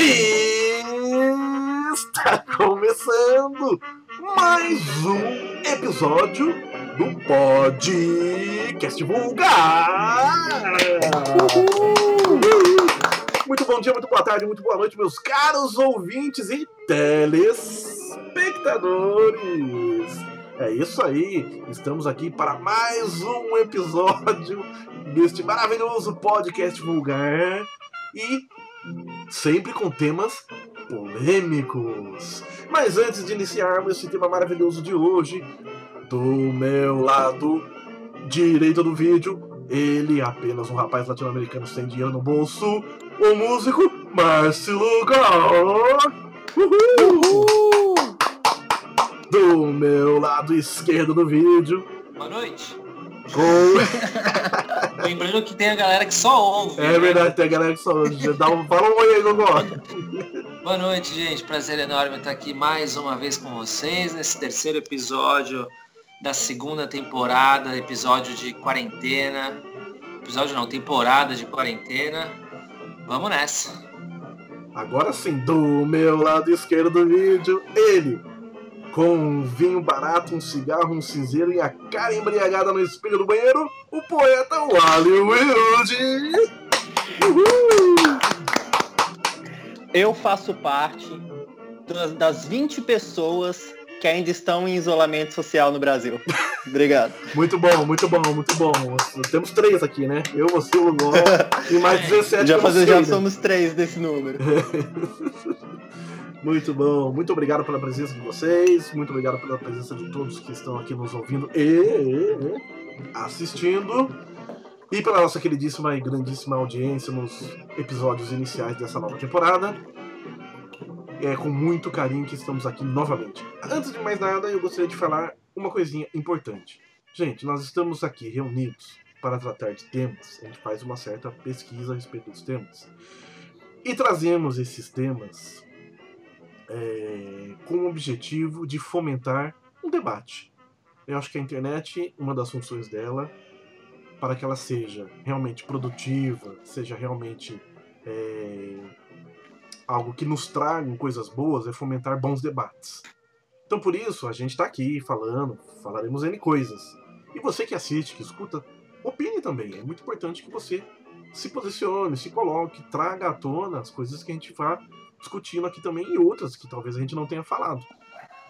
E está começando mais um episódio do PodCast Vulgar! Muito bom dia, muito boa tarde, muito boa noite, meus caros ouvintes e telespectadores! É isso aí, estamos aqui para mais um episódio deste maravilhoso podcast vulgar e sempre com temas polêmicos. Mas antes de iniciarmos esse tema maravilhoso de hoje, do meu lado direito do vídeo, ele, apenas um rapaz latino-americano sem dinheiro no bolso, o músico Márcio Lugar. Uhul! Do meu lado esquerdo do vídeo. Boa noite. Lembrando que tem a galera que só ouve. É verdade, tem a galera que só ouve. Fala um oi aí, Gogó. Boa noite, gente. Prazer enorme estar aqui mais uma vez com vocês nesse terceiro episódio da segunda temporada, episódio de quarentena. Episódio não, temporada de quarentena. Vamos nessa. Agora sim, do meu lado esquerdo do vídeo, ele, com um vinho barato, um cigarro, um cinzeiro e a cara embriagada no espelho do banheiro, o poeta Wally Wilde. Eu faço parte das 20 pessoas que ainda estão em isolamento social no Brasil. Obrigado. Muito bom, muito bom, muito bom. Temos 3 aqui, né? Eu, você, o Lugol e mais 17. Já somos 3 desse número. Muito bom, muito obrigado pela presença de vocês, muito obrigado pela presença de todos que estão aqui nos ouvindo e assistindo, e pela nossa queridíssima e grandíssima audiência nos episódios iniciais dessa nova temporada. É com muito carinho que estamos aqui novamente. Antes de mais nada, eu gostaria de falar uma coisinha importante. Gente, nós estamos aqui reunidos para tratar de temas, a gente faz uma certa pesquisa a respeito dos temas, e trazemos esses temas com o objetivo de fomentar um debate. Eu acho que a internet, uma das funções dela, para que ela seja realmente produtiva, seja realmente algo que nos traga coisas boas, é fomentar bons debates. Então por isso a gente está aqui falando, falaremos N coisas. E você que assiste, que escuta, opine também. É muito importante que você se posicione, se coloque, traga à tona as coisas que a gente fala, discutindo aqui também, e outras que talvez a gente não tenha falado,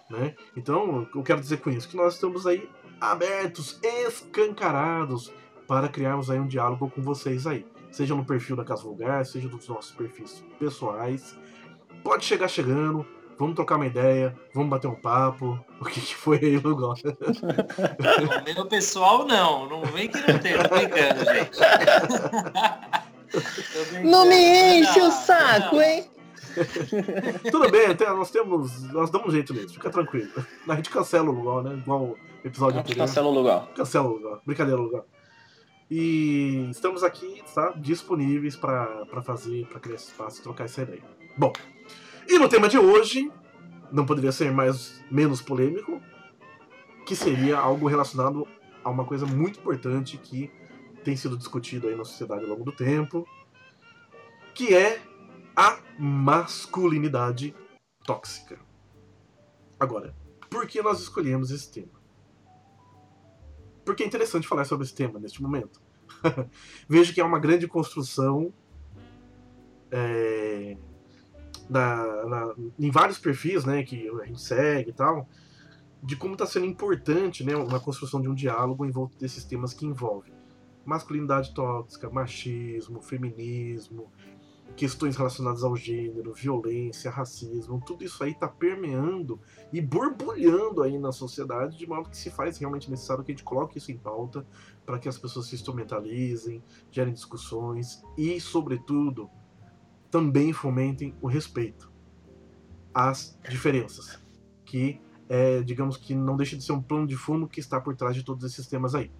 né? Então, eu quero dizer com isso que nós estamos aí abertos, escancarados, para criarmos aí um diálogo com vocês aí. Seja no perfil da Casa Vulgar, seja dos nossos perfis pessoais. Pode chegar chegando, vamos trocar uma ideia, vamos bater um papo. O que foi aí, Lugão? No meu pessoal, não vem que não tem, tô brincando, gente. Não me enche o saco, não. Hein? Tudo bem, nós damos um jeito nisso, fica tranquilo. A gente cancela o lugar, né? Igual o episódio anterior. Cancela o lugar. Brincadeira, o lugar. E estamos aqui, tá? Disponíveis pra fazer, pra criar esse espaço, trocar essa ideia. Bom, e no tema de hoje, não poderia ser menos polêmico, que seria algo relacionado a uma coisa muito importante que tem sido discutido aí na sociedade ao longo do tempo, que é a masculinidade tóxica. Agora, por que nós escolhemos esse tema? Porque é interessante falar sobre esse tema neste momento. Vejo que é uma grande construção em vários perfis, né, que a gente segue e tal, de como está sendo importante, né, uma construção de um diálogo em volta desses temas que envolvem masculinidade tóxica, machismo, feminismo, questões relacionadas ao gênero, violência, racismo, tudo isso aí está permeando e borbulhando aí na sociedade, de modo que se faz realmente necessário que a gente coloque isso em pauta para que as pessoas se instrumentalizem, gerem discussões e, sobretudo, também fomentem o respeito às diferenças, que, digamos que não deixa de ser um plano de fundo que está por trás de todos esses temas aí.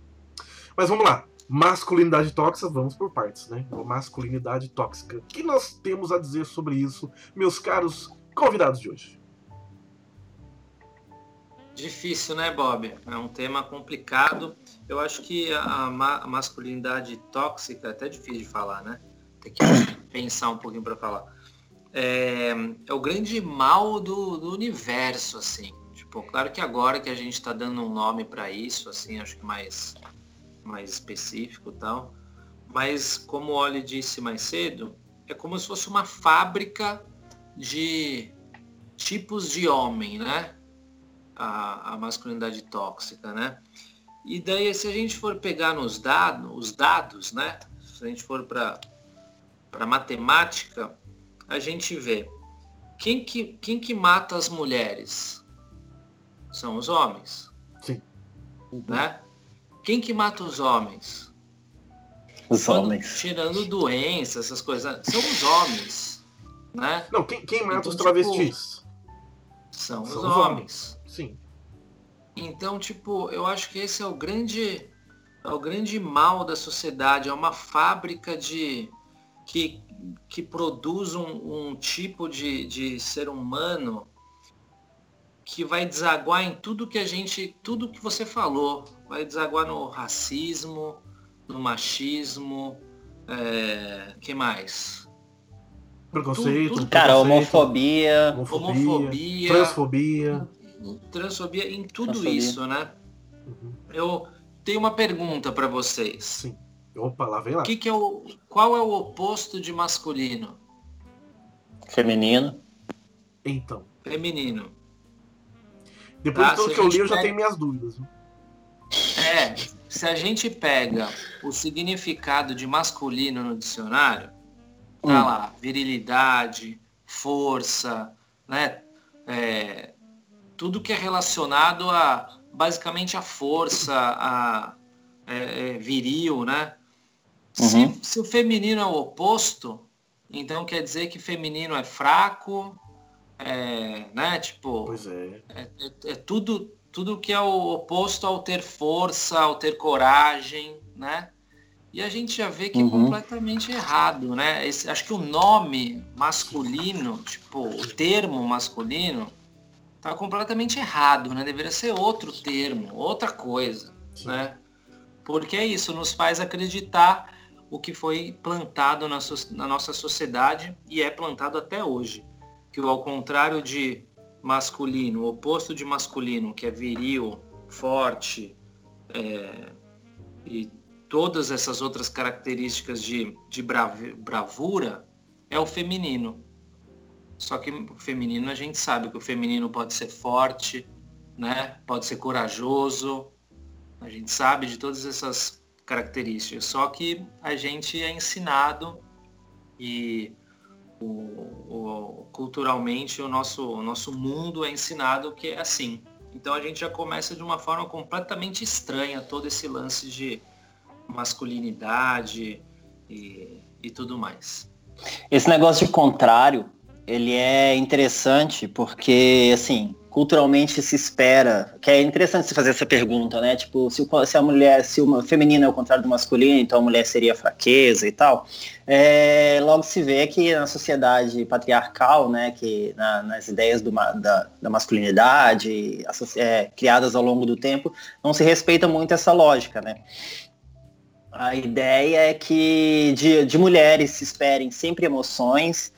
Mas vamos lá. Masculinidade tóxica, vamos por partes, né? Masculinidade tóxica. O que nós temos a dizer sobre isso, meus caros convidados de hoje? Difícil, né, Bob? É um tema complicado. Eu acho que a masculinidade tóxica é até difícil de falar, né? Tem que pensar um pouquinho para falar. é o grande mal do universo, assim. Tipo, claro que agora que a gente tá dando um nome pra isso, assim, acho que mais específico e tal. Mas, como o Wally disse mais cedo, é como se fosse uma fábrica de tipos de homem, né? A masculinidade tóxica, né? E daí, se a gente for pegar os dados, né? Se a gente for para matemática, a gente vê quem que mata as mulheres? São os homens. Sim. Né? Quem que mata os homens? Os homens. Tirando doenças, essas coisas. São os homens. Né? Não, quem mata então, os travestis? Tipo, são os homens. Sim. Então, tipo, eu acho que esse é o grande mal da sociedade. É uma fábrica que produz um tipo de ser humano que vai desaguar em tudo que você falou. Vai desaguar no racismo, no machismo, que mais? Preconceito. Cara, homofobia, transfobia, em tudo isso, né? Uhum. Eu tenho uma pergunta para vocês. Sim. Opa, lá vem lá. Qual é o oposto de masculino? Feminino. Então. Feminino. Depois de tudo que eu li, eu já tenho minhas dúvidas. Se a gente pega o significado de masculino no dicionário, tá lá, virilidade, força, né? Tudo que é relacionado a, basicamente, a força, viril, né? Uhum. Se o feminino é o oposto, então quer dizer que feminino é fraco, né? Tipo, pois é. É tudo que é o oposto ao ter força, ao ter coragem, né? E a gente já vê que é completamente errado, né? Acho que o nome masculino, tipo, o termo masculino, tá completamente errado, né? Deveria ser outro termo, outra coisa, né? Porque é isso, nos faz acreditar o que foi plantado na nossa sociedade e é plantado até hoje. Que ao contrário de masculino, o oposto de masculino, que é viril, forte, e todas essas outras características de bravura, é o feminino. Só que o feminino, a gente sabe que o feminino pode ser forte, né? Pode ser corajoso. A gente sabe de todas essas características. Só que a gente é ensinado e culturalmente o nosso mundo é ensinado que é assim. Então a gente já começa de uma forma completamente estranha todo esse lance de masculinidade e tudo mais. Esse negócio de contrário, ele é interessante porque, assim, culturalmente se espera, que é interessante se fazer essa pergunta, né? Tipo, se uma feminina é o contrário do masculino, então a mulher seria fraqueza e tal. Logo se vê que na sociedade patriarcal, né, que nas ideias da masculinidade criadas ao longo do tempo, não se respeita muito essa lógica, né? A ideia é que de mulheres se esperem sempre emoções,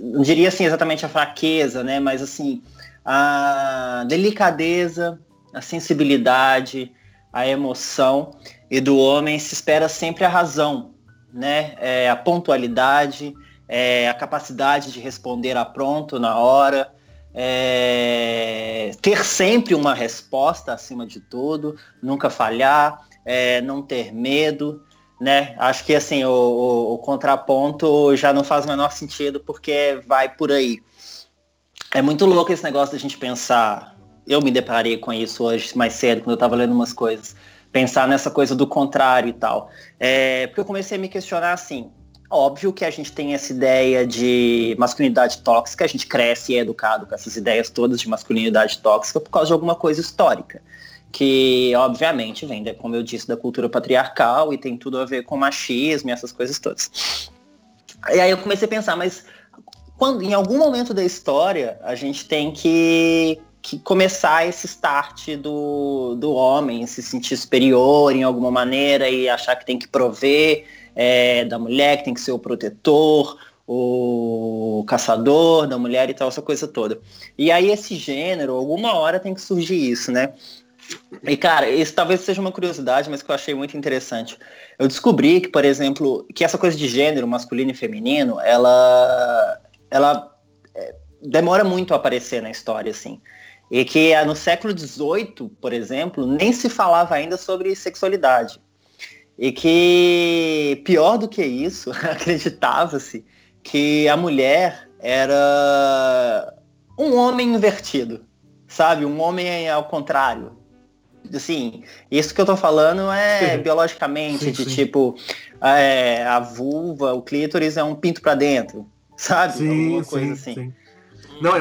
não diria assim exatamente a fraqueza, né, mas assim a delicadeza, a sensibilidade, a emoção, e do homem se espera sempre a razão, né, a pontualidade, a capacidade de responder a pronto na hora, ter sempre uma resposta acima de tudo, nunca falhar, não ter medo, né? Acho que assim o contraponto já não faz o menor sentido porque vai por aí. É muito louco esse negócio da gente pensar. Eu me deparei com isso hoje mais cedo, quando eu estava lendo umas coisas, pensar nessa coisa do contrário e tal, porque eu comecei a me questionar assim. Óbvio que a gente tem essa ideia de masculinidade tóxica, a gente cresce e é educado com essas ideias todas de masculinidade tóxica por causa de alguma coisa histórica que obviamente vem, como eu disse, da cultura patriarcal e tem tudo a ver com machismo e essas coisas todas. E aí eu comecei a pensar, mas em algum momento da história a gente tem que começar esse start do homem, se sentir superior em alguma maneira e achar que tem que prover da mulher, que tem que ser o protetor, o caçador da mulher e tal, essa coisa toda. E aí esse gênero, alguma hora tem que surgir isso, né? E, cara, isso talvez seja uma curiosidade, mas que eu achei muito interessante. Eu descobri que, por exemplo, que essa coisa de gênero masculino e feminino, ela demora muito a aparecer na história, assim. E que no século XVIII, por exemplo, nem se falava ainda sobre sexualidade. E que, pior do que isso, acreditava-se que a mulher era um homem invertido, sabe? Um homem ao contrário. Assim, isso que eu tô falando é biologicamente, de tipo, a vulva, o clítoris é um pinto pra dentro, sabe? Alguma coisa assim. Não,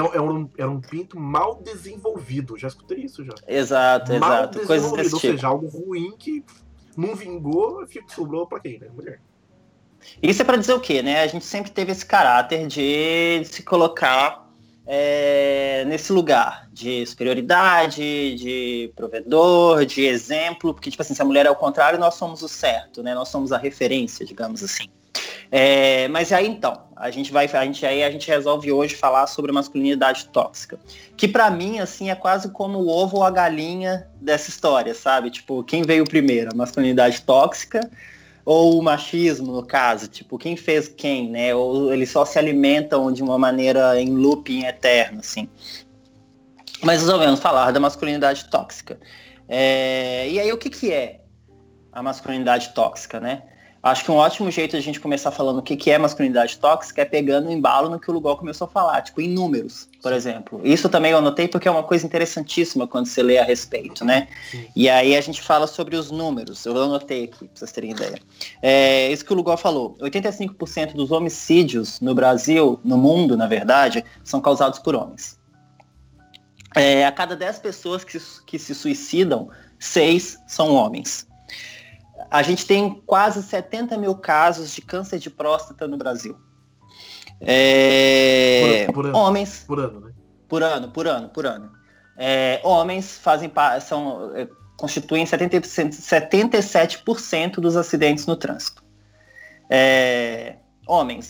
era um pinto mal desenvolvido, já escutei isso já. Exato. Coisas desse tipo. Ou seja, algo ruim que não vingou, sobrou pra quem, né? Mulher. Isso é pra dizer o quê, né? A gente sempre teve esse caráter de se colocar nesse lugar de superioridade, de provedor, de exemplo, porque, tipo assim, se a mulher é o contrário, nós somos o certo, né? Nós somos a referência, digamos assim. Mas aí, então, a gente resolve hoje falar sobre masculinidade tóxica, que pra mim, assim, é quase como o ovo ou a galinha dessa história, sabe? Tipo, quem veio primeiro, a masculinidade tóxica ou o machismo, no caso, tipo, quem fez quem, né? Ou eles só se alimentam de uma maneira em looping eterno, assim. Mas resolvemos falar da masculinidade tóxica. E aí, o que é a masculinidade tóxica, né? Acho que um ótimo jeito de a gente começar falando o que é masculinidade tóxica é pegando o embalo no que o Lugar começou a falar, tipo, em números, por exemplo. Isso também eu anotei porque é uma coisa interessantíssima quando você lê a respeito, né? E aí a gente fala sobre os números, eu anotei aqui, pra vocês terem ideia. Isso que o Lugar falou, 85% dos homicídios no Brasil, no mundo, na verdade, são causados por homens. A cada 10 pessoas que se suicidam, 6 são homens. A gente tem quase 70 mil casos de câncer de próstata no Brasil. Homens. Por ano, né? Por ano. Homens constituem 77% dos acidentes no trânsito. Homens,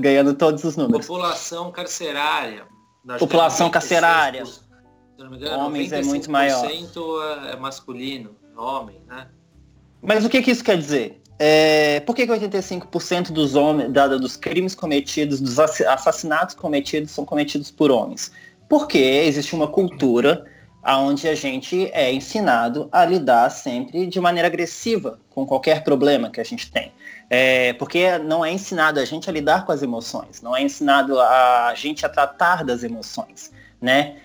ganhando todos os números. População carcerária. Se eu não me engano, homens é muito maior. 95% é masculino, homem, né? Mas o que isso quer dizer? Por que 85% dos crimes cometidos, dos assassinatos cometidos, são cometidos por homens? Porque existe uma cultura onde a gente é ensinado a lidar sempre de maneira agressiva com qualquer problema que a gente tem. Porque não é ensinado a gente a lidar com as emoções, não é ensinado a gente a tratar das emoções, né?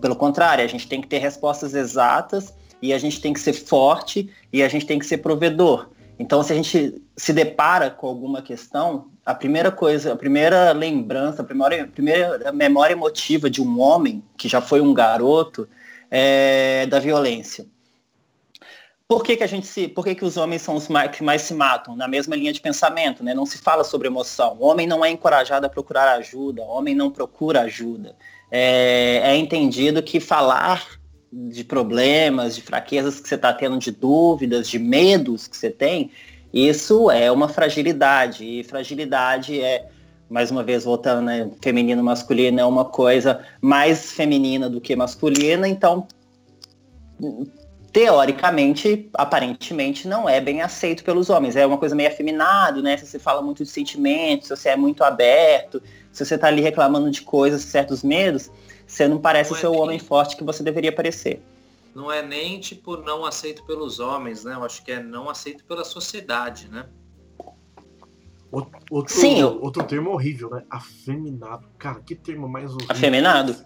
Pelo contrário, a gente tem que ter respostas exatas, e a gente tem que ser forte, e a gente tem que ser provedor. Então, se a gente se depara com alguma questão, a primeira memória emotiva de um homem, que já foi um garoto, é da violência. Por que os homens são os que mais se matam? Na mesma linha de pensamento, né? Não se fala sobre emoção. O homem não é encorajado a procurar ajuda, o homem não procura ajuda. É entendido que falar de problemas, de fraquezas que você está tendo, de dúvidas, de medos que você tem, isso é uma fragilidade. E fragilidade é, mais uma vez, voltando, né, feminino, masculino, é uma coisa mais feminina do que masculina, então, teoricamente, aparentemente, não é bem aceito pelos homens. É uma coisa meio afeminado, né, se você fala muito de sentimentos, se você é muito aberto, se você está ali reclamando de coisas, certos medos, você não parece ser o homem forte que você deveria parecer. Não é nem, tipo, não aceito pelos homens, né? Eu acho que é não aceito pela sociedade, né? Outro termo horrível, né? Afeminado. Cara, que termo mais horrível. Afeminado?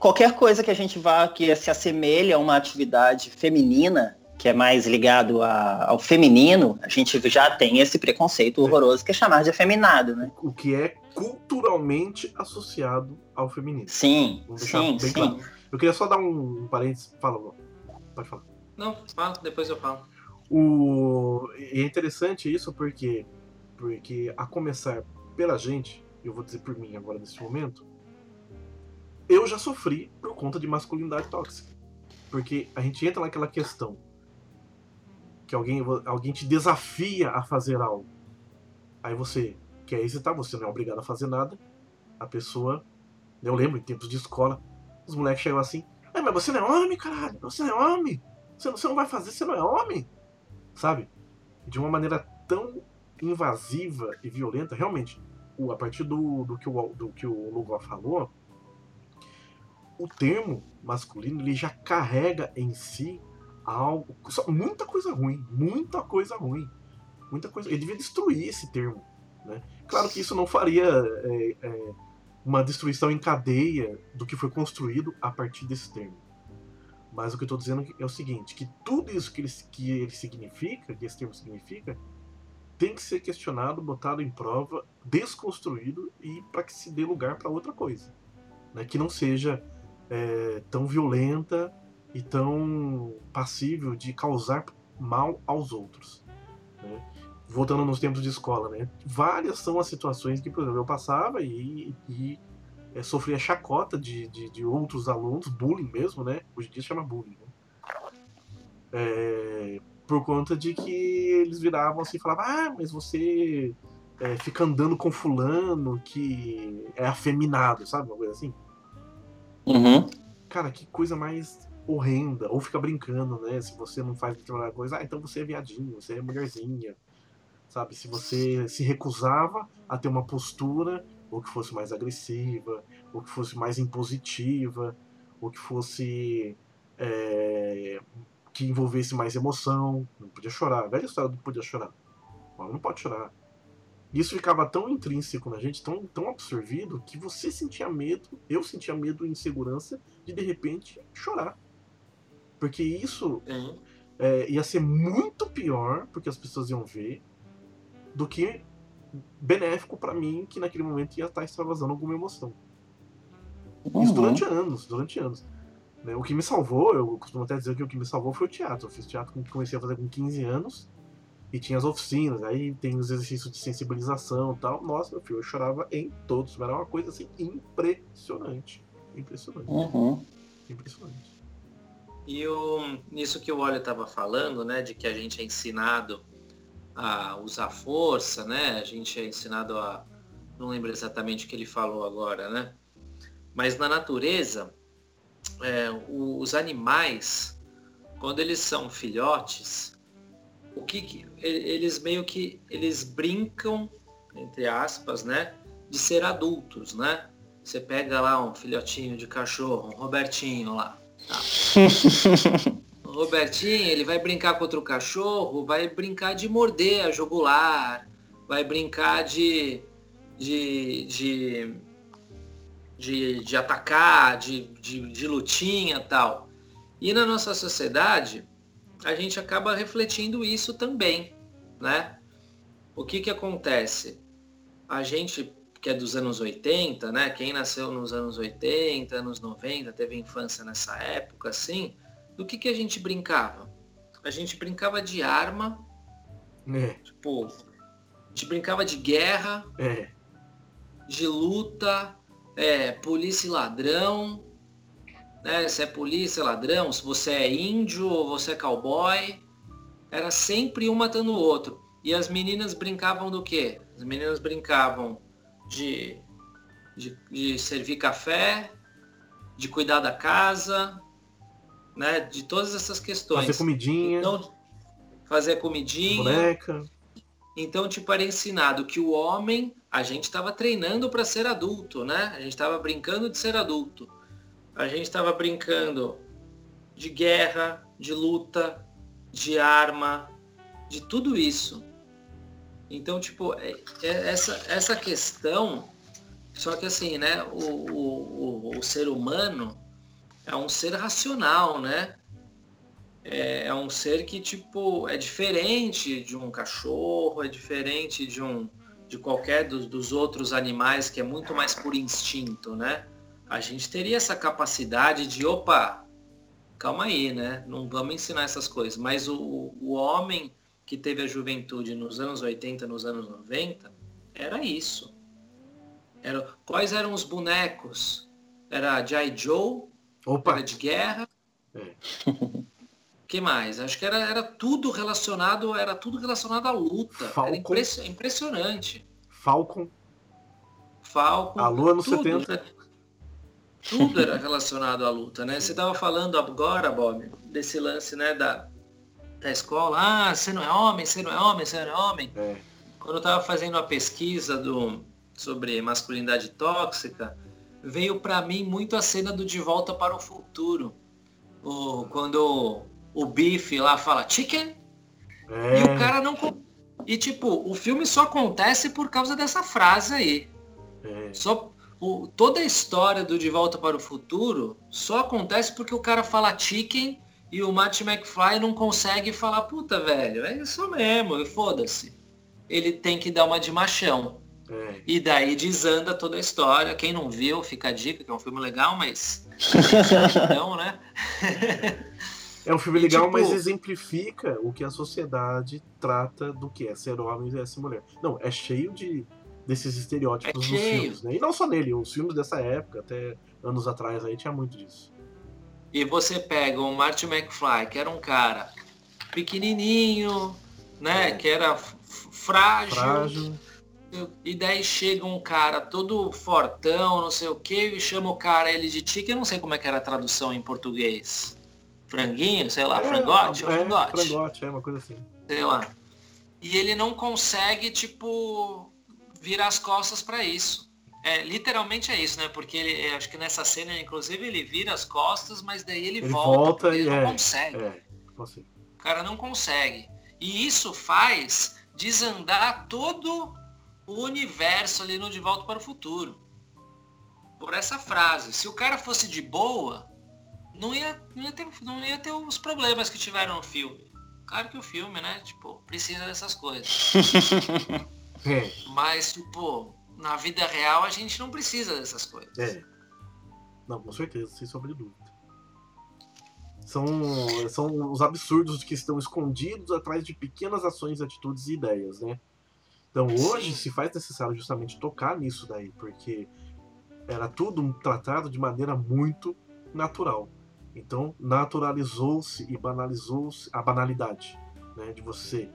Qualquer coisa que a gente vá, que se assemelhe a uma atividade feminina, que é mais ligado ao feminino, a gente já tem esse preconceito horroroso que é chamar de afeminado, né? O que é culturalmente associado ao feminismo. Sim. Claro. Eu queria só dar um parênteses. Fala, pode falar. Não, fala, depois eu falo. E é interessante isso porque a começar pela gente, eu vou dizer por mim agora nesse momento, eu já sofri por conta de masculinidade tóxica. Porque a gente entra naquela questão que alguém te desafia a fazer algo. Aí você quer hesitar, você não é obrigado a fazer nada. A pessoa... Eu lembro, em tempos de escola, os moleques chegam assim: "Ah, mas você não é homem, caralho! Você não é homem! Você não vai fazer, você não é homem!" Sabe? De uma maneira tão invasiva e violenta, realmente, a partir do que o Lugar falou, o termo masculino, ele já carrega em si algo, muita coisa ruim. Muita coisa, ele devia destruir esse termo, né? Claro que isso não faria uma destruição em cadeia do que foi construído a partir desse termo. Mas o que eu estou dizendo é o seguinte, que tudo isso que ele significa, que esse termo significa, tem que ser questionado, botado em prova, desconstruído, e para que se dê lugar para outra coisa, né? Que não seja tão violenta e tão passível de causar mal aos outros, né? Voltando nos tempos de escola, né? Várias são as situações que, por exemplo, eu passava e sofria chacota de outros alunos, bullying mesmo, né? Hoje em dia se chama bullying, né? Por conta de que eles viravam assim e falavam: "Ah, mas você fica andando com fulano que é afeminado", sabe? Uma coisa assim. Uhum. Cara, que coisa mais horrenda. Ou fica brincando, né? Se você não faz determinada coisa, então você é viadinho, você é mulherzinha. Sabe? Se você se recusava a ter uma postura ou que fosse mais agressiva, ou que fosse mais impositiva, ou que fosse... que envolvesse mais emoção, não podia chorar. A velha história do podia chorar. Não pode chorar. Isso ficava tão intrínseco na gente, tão absorvido, que você sentia medo, eu sentia medo e insegurança de repente chorar. Porque isso ia ser muito pior, porque as pessoas iam ver, do que benéfico pra mim, que naquele momento ia estar extravasando alguma emoção. Isso durante anos. O que me salvou, eu costumo até dizer que o que me salvou foi o teatro. Eu fiz teatro, comecei a fazer com 15 anos, e tinha as oficinas, aí tem os exercícios de sensibilização e tal. Nossa, meu filho, eu chorava em todos. Era uma coisa assim, impressionante. Uhum. Impressionante. E nisso que o Wally estava falando, né, de que a gente é ensinado a usar força, né, a gente é ensinado a... Não lembro exatamente o que ele falou agora, né? Mas na natureza... os animais, quando eles são filhotes, eles meio que eles brincam, entre aspas, né, de ser adultos, né? Você pega lá um filhotinho de cachorro, um Robertinho lá, tá? O Robertinho, ele vai brincar com outro cachorro, vai brincar de morder a jugular, vai brincar de atacar, de lutinha e tal. E na nossa sociedade, a gente acaba refletindo isso também, né? O que acontece? A gente, que é dos anos 80, né? Quem nasceu nos anos 80, anos 90, teve infância nessa época, assim, do que a gente brincava? A gente brincava de arma, tipo, a gente brincava de guerra, de luta... polícia e ladrão, né? Se é polícia e ladrão, se você é índio ou você é cowboy, era sempre um matando o outro. E as meninas brincavam do quê? As meninas brincavam de servir café, de cuidar da casa, né? De todas essas questões. Fazer comidinha. Então, fazer comidinha. Boneca. Então, tipo, era ensinado que o homem... A gente estava treinando para ser adulto, né? A gente estava brincando de ser adulto. A gente estava brincando de guerra, de luta, de arma, de tudo isso. Então, tipo, essa questão... Só que assim, né? O ser humano é um ser racional, né? É um ser que, tipo, é diferente de um cachorro, é diferente de qualquer dos outros animais, que é muito mais por instinto, né? A gente teria essa capacidade de, opa, calma aí, né? Não vamos ensinar essas coisas. Mas o homem que teve a juventude nos anos 80, nos anos 90, era isso. Quais eram os bonecos? Era GI Joe, era de guerra, Que mais? Acho que era tudo relacionado à luta. Falcon, era impressionante. Falcon. A Lua nos 70. Tudo era relacionado à luta, né? Você estava falando agora, Bob, desse lance, né, da escola. Ah, você não é homem. É. Quando eu estava fazendo a pesquisa sobre masculinidade tóxica, veio para mim muito a cena do De Volta para o Futuro. Quando o Biff lá fala chicken, é. E o cara não... E tipo, o filme só acontece por causa dessa frase aí. É. Toda a história do De Volta para o Futuro só acontece porque o cara fala chicken e o Matt McFly não consegue falar, puta, velho, é isso mesmo, e foda-se. Ele tem que dar uma de machão. É. E daí desanda toda a história. Quem não viu, fica a dica, que é um filme legal, mas... Não, né? É um filme legal, mas exemplifica o que a sociedade trata do que é ser homem e ser mulher. Não, é cheio desses estereótipos nos filmes, né? E não só nele, os filmes dessa época, até anos atrás, aí tinha muito disso. E você pega o Marty McFly, que era um cara pequenininho, né? É. Que era frágil. E daí chega um cara todo fortão, não sei o que, e chama o cara ele de tique, eu não sei como é que era a tradução em português. Franguinho, sei lá, frangote? Frangote, é uma coisa assim. Sei lá. E ele não consegue, tipo, virar as costas pra isso. É, literalmente é isso, né? Porque ele, acho que nessa cena, inclusive, ele vira as costas, mas daí ele volta e não consegue. O cara não consegue. E isso faz desandar todo o universo ali no De Volta para o Futuro. Por essa frase. Se o cara fosse de boa, não ia ter os problemas que tiveram no filme. Claro que o filme, né? Tipo, precisa dessas coisas. É. Mas, tipo, na vida real a gente não precisa dessas coisas. É. Não, com certeza, sem sombra de dúvida. São os absurdos que estão escondidos atrás de pequenas ações, atitudes e ideias, né? Então hoje se faz necessário justamente tocar nisso daí, porque era tudo tratado de maneira muito natural. Então naturalizou-se e banalizou-se a banalidade, né, de você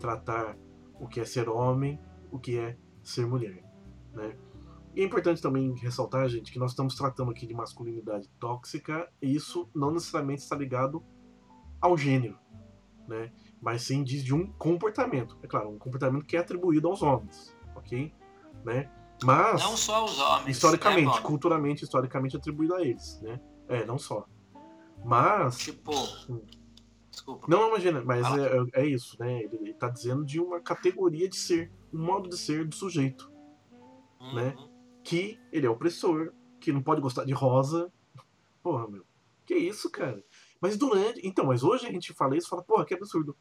tratar o que é ser homem, o que é ser mulher, né? E é importante também ressaltar, gente, que nós estamos tratando aqui de masculinidade tóxica, e isso não necessariamente está ligado ao gênero, né? Mas sim diz de um comportamento. É claro, um comportamento que é atribuído aos homens, ok? Né? Mas não só aos homens, historicamente, né, culturalmente, historicamente atribuído a eles, né? É, não só. Mas tipo, desculpa. Não imagina, mas é isso, né? Ele está dizendo de uma categoria de ser, um modo de ser do sujeito, né? Que ele é opressor, que não pode gostar de rosa. Porra, meu. Que isso, cara? Mas durante... Então, mas hoje a gente fala isso e fala, porra, que absurdo.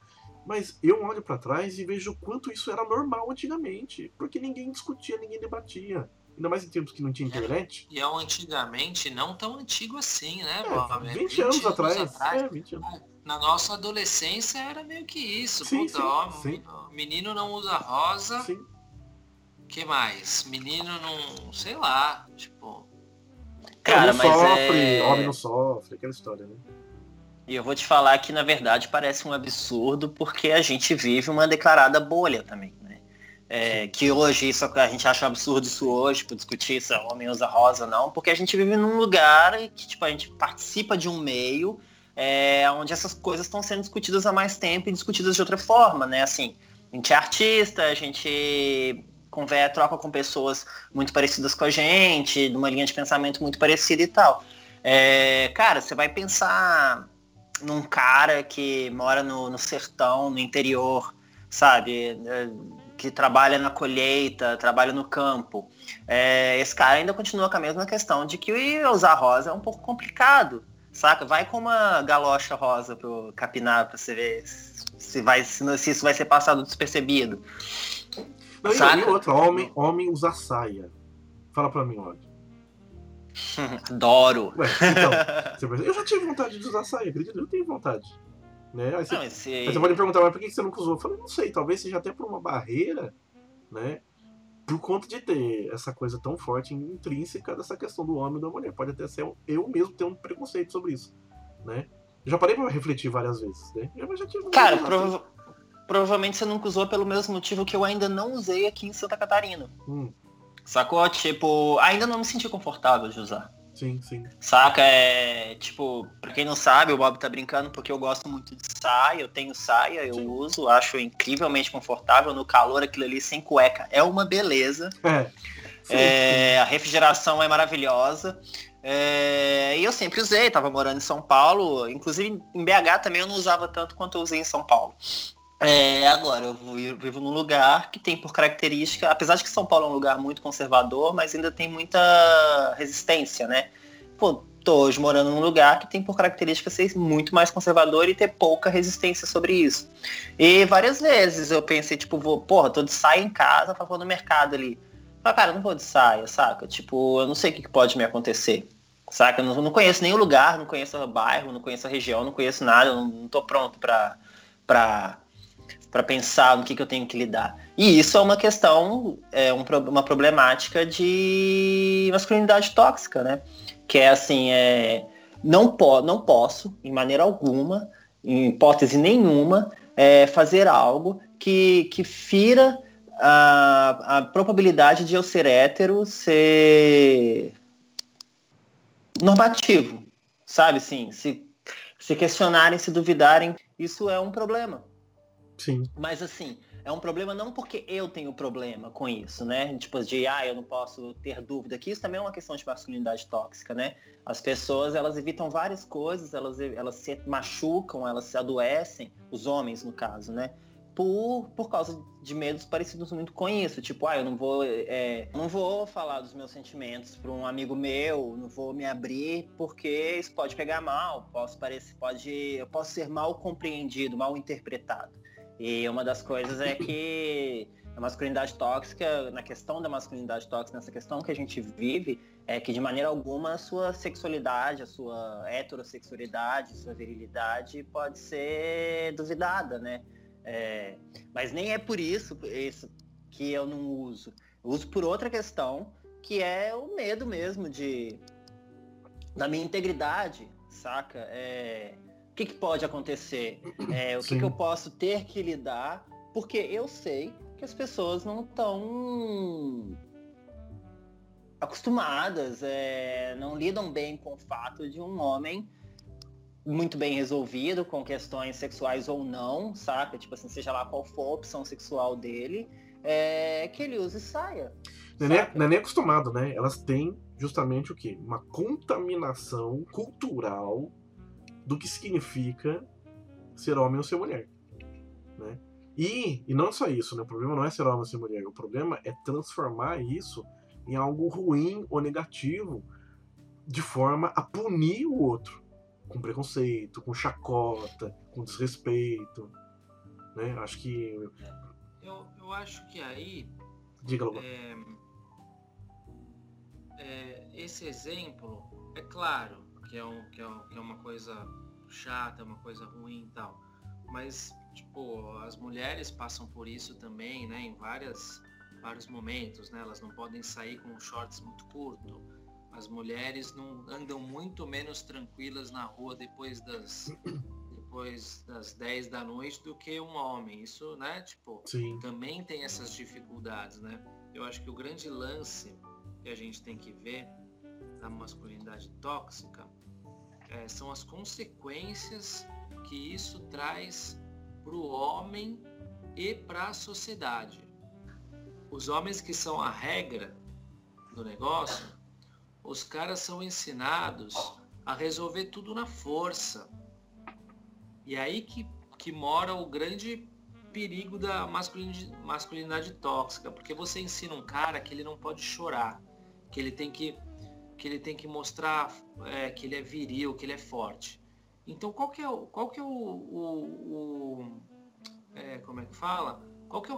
Mas eu olho pra trás e vejo o quanto isso era normal antigamente. Porque ninguém discutia, ninguém debatia. Ainda mais em tempos que não tinha internet. E é um antigamente não tão antigo assim, né, Bob? 20 anos atrás. É, 20 anos. Na nossa adolescência era meio que isso. Sim, puta, sim, ó, sim. Menino não usa rosa. Sim. Que mais? Menino não... Sei lá, tipo... Cara, mas sofre, homem não sofre, aquela história, né? E eu vou te falar que, na verdade, parece um absurdo porque a gente vive uma declarada bolha também, né? É, que hoje, isso a gente acha um absurdo isso hoje, por discutir se homem usa rosa não, porque a gente vive num lugar que, tipo, a gente participa de um meio onde essas coisas estão sendo discutidas há mais tempo e discutidas de outra forma, né? Assim, a gente é artista, a gente troca com pessoas muito parecidas com a gente, de uma linha de pensamento muito parecida e tal. É, cara, você vai pensar num cara que mora no sertão, no interior, sabe, que trabalha na colheita, trabalha no campo, esse cara ainda continua com a mesma questão de que usar rosa é um pouco complicado, saca? Vai com uma galocha rosa pro capinar pra você ver se isso vai ser passado despercebido. Não, saca? E outro, homem usa saia. Fala pra mim, olha. Adoro. Ué, então, eu já tive vontade de usar saia, acredito, eu tenho vontade, né? Aí você pode me perguntar, mas por que você nunca usou? Eu falei, não sei, talvez seja até por uma barreira, né? Por conta de ter essa coisa tão forte, intrínseca dessa questão do homem e da mulher. Pode até ser eu mesmo ter um preconceito sobre isso, né? Eu já parei pra refletir várias vezes, né? Eu já tive cara, provavelmente você nunca usou pelo mesmo motivo que eu ainda não usei aqui em Santa Catarina. Sacou? Tipo, ainda não me senti confortável de usar. Sim, sim. Saca? É, tipo, pra quem não sabe, o Bob tá brincando porque eu gosto muito de saia, eu tenho saia, eu sim. uso, acho incrivelmente confortável. No calor, aquilo ali sem cueca é uma beleza. A refrigeração é maravilhosa. E eu sempre usei, tava morando em São Paulo, inclusive em BH também eu não usava tanto quanto eu usei em São Paulo. Agora, eu vivo num lugar que tem por característica, apesar de que São Paulo é um lugar muito conservador, mas ainda tem muita resistência, né? Pô, tô hoje morando num lugar que tem por característica ser muito mais conservador e ter pouca resistência sobre isso. E várias vezes eu pensei, tipo, tô de saia em casa, vou no mercado ali. Falei, cara, eu não vou de saia, saca? Tipo, eu não sei o que pode me acontecer. Saca? Eu não conheço nenhum lugar, não conheço o bairro, não conheço a região, não conheço nada, eu não tô pronto pra pensar no que eu tenho que lidar. E isso é uma questão, uma problemática de masculinidade tóxica, né? Que é assim, não posso, em maneira alguma, em hipótese nenhuma, fazer algo que fira a probabilidade de eu ser hétero, ser normativo, sabe? Sim, se questionarem, se duvidarem, isso é um problema. Sim. Mas assim, é um problema não porque eu tenho problema com isso, né? Tipo, eu não posso ter dúvida, que isso também é uma questão de masculinidade tóxica, né? As pessoas, elas evitam várias coisas, elas se machucam, elas se adoecem, os homens no caso, né? Por causa de medos parecidos muito com isso. Tipo, eu não vou falar dos meus sentimentos para um amigo meu, não vou me abrir, porque isso pode pegar mal, eu posso ser mal compreendido, mal interpretado. E uma das coisas é que a masculinidade tóxica, na questão da masculinidade tóxica, nessa questão que a gente vive, é que de maneira alguma a sua sexualidade, a sua heterossexualidade, a sua virilidade pode ser duvidada, né? Mas nem é por isso que eu não uso. Eu uso por outra questão, que é o medo mesmo da minha integridade, saca? O que pode acontecer, o que eu posso ter que lidar, porque eu sei que as pessoas não estão acostumadas, não lidam bem com o fato de um homem muito bem resolvido com questões sexuais ou não, saca? Tipo assim, seja lá qual for a opção sexual dele, que ele use saia. Não é nem acostumado, né? Elas têm justamente o quê? Uma contaminação cultural do que significa ser homem ou ser mulher, né? E não só isso, né? O problema não é ser homem ou ser mulher, o problema é transformar isso em algo ruim ou negativo de forma a punir o outro, com preconceito, com chacota, com desrespeito, né? Acho que... Eu acho que aí... Diga logo. Esse exemplo, é claro, que é uma coisa chata, uma coisa ruim e tal. Mas, tipo, as mulheres passam por isso também, né? Em vários momentos, né? Elas não podem sair com shorts muito curto. As mulheres não andam muito menos tranquilas na rua depois das 10 da noite do que um homem. Isso, né? Tipo, sim. Também tem essas dificuldades, né? Eu acho que o grande lance que a gente tem que ver da masculinidade tóxica são as consequências que isso traz para o homem e para a sociedade. Os homens que são a regra do negócio, os caras são ensinados a resolver tudo na força. E aí que mora o grande perigo da masculinidade tóxica, porque você ensina um cara que ele não pode chorar, que ele tem que mostrar que ele é viril, que ele é forte. Então, qual que é o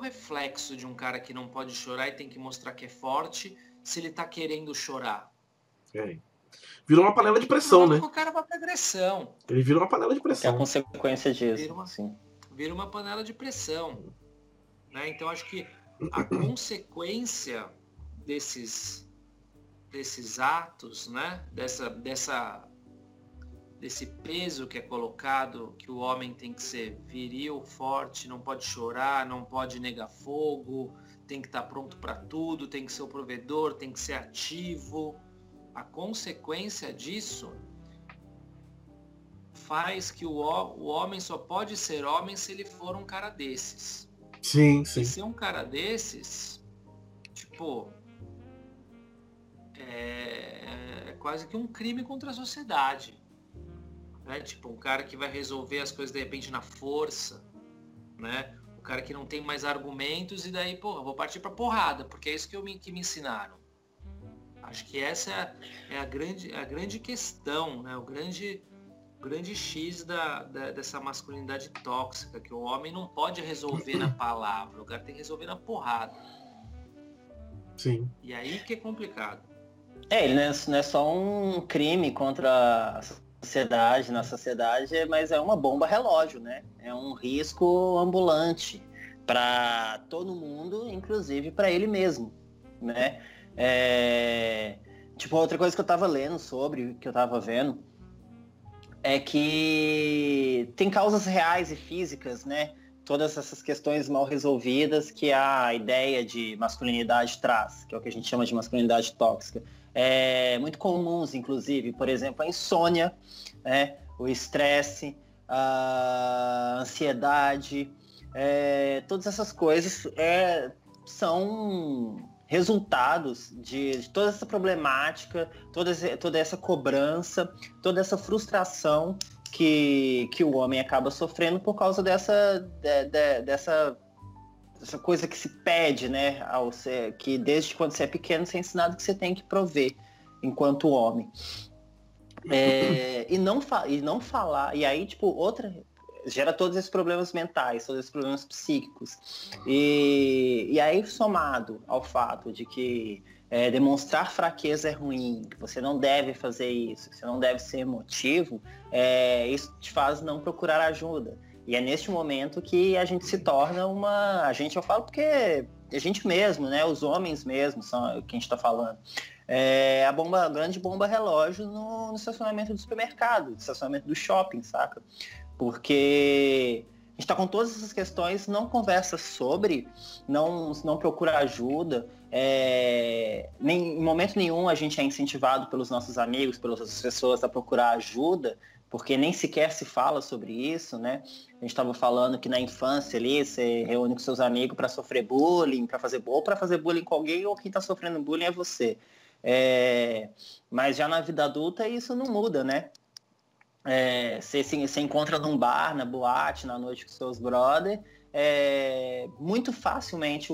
reflexo de um cara que não pode chorar e tem que mostrar que é forte, se ele tá querendo chorar? Virou uma panela de pressão, né? O cara vai pra agressão. Ele virou uma panela de pressão. É a consequência disso. Vira uma panela de pressão, né? Então, acho que a consequência desses atos, né? Dessa desse peso que é colocado, que o homem tem que ser viril, forte, não pode chorar, não pode negar fogo, tem que estar pronto para tudo, tem que ser o provedor, tem que ser ativo. A consequência disso faz que o homem só pode ser homem se ele for um cara desses. Sim, sim. E ser um cara desses, tipo, é quase que um crime contra a sociedade. Né? Tipo, um cara que vai resolver as coisas de repente na força, né? O cara que não tem mais argumentos e daí, porra, vou partir pra porrada, porque é isso que me ensinaram. Acho que essa é a grande questão, né? O grande X dessa masculinidade tóxica, que o homem não pode resolver na palavra, o cara tem que resolver na porrada. Sim. E aí que é complicado. É, ele não é só um crime contra a sociedade, na sociedade, mas é uma bomba relógio, né? É um risco ambulante para todo mundo, inclusive para ele mesmo, né? Tipo, outra coisa que eu tava lendo sobre, que eu tava vendo, é que tem causas reais e físicas, né? Todas essas questões mal resolvidas que a ideia de masculinidade traz, que é o que a gente chama de masculinidade tóxica. É muito comuns, inclusive, por exemplo, a insônia, né? O estresse, a ansiedade, todas essas coisas são resultados de toda essa problemática, toda essa cobrança, toda essa frustração que o homem acaba sofrendo por causa dessa coisa que se pede, né, que desde quando você é pequeno você é ensinado que você tem que prover enquanto homem. E não falar, e aí, tipo, gera todos esses problemas mentais, todos esses problemas psíquicos. E aí, somado ao fato de que demonstrar fraqueza é ruim, que você não deve fazer isso, que você não deve ser emotivo, isso te faz não procurar ajuda. E é neste momento que a gente se torna uma... eu falo porque a gente mesmo, né? Os homens mesmo são quem a gente tá falando. A grande bomba relógio no estacionamento do supermercado, no estacionamento do shopping, saca? Porque a gente está com todas essas questões, não conversa sobre, não procura ajuda, em momento nenhum a gente é incentivado pelos nossos amigos, pelas outras pessoas a procurar ajuda, porque nem sequer se fala sobre isso, né? A gente estava falando que na infância ali você reúne com seus amigos para sofrer bullying, para fazer bullying com alguém, ou quem está sofrendo bullying é você. Mas já na vida adulta isso não muda, né? Você encontra num bar, na boate, na noite com seus brothers, muito facilmente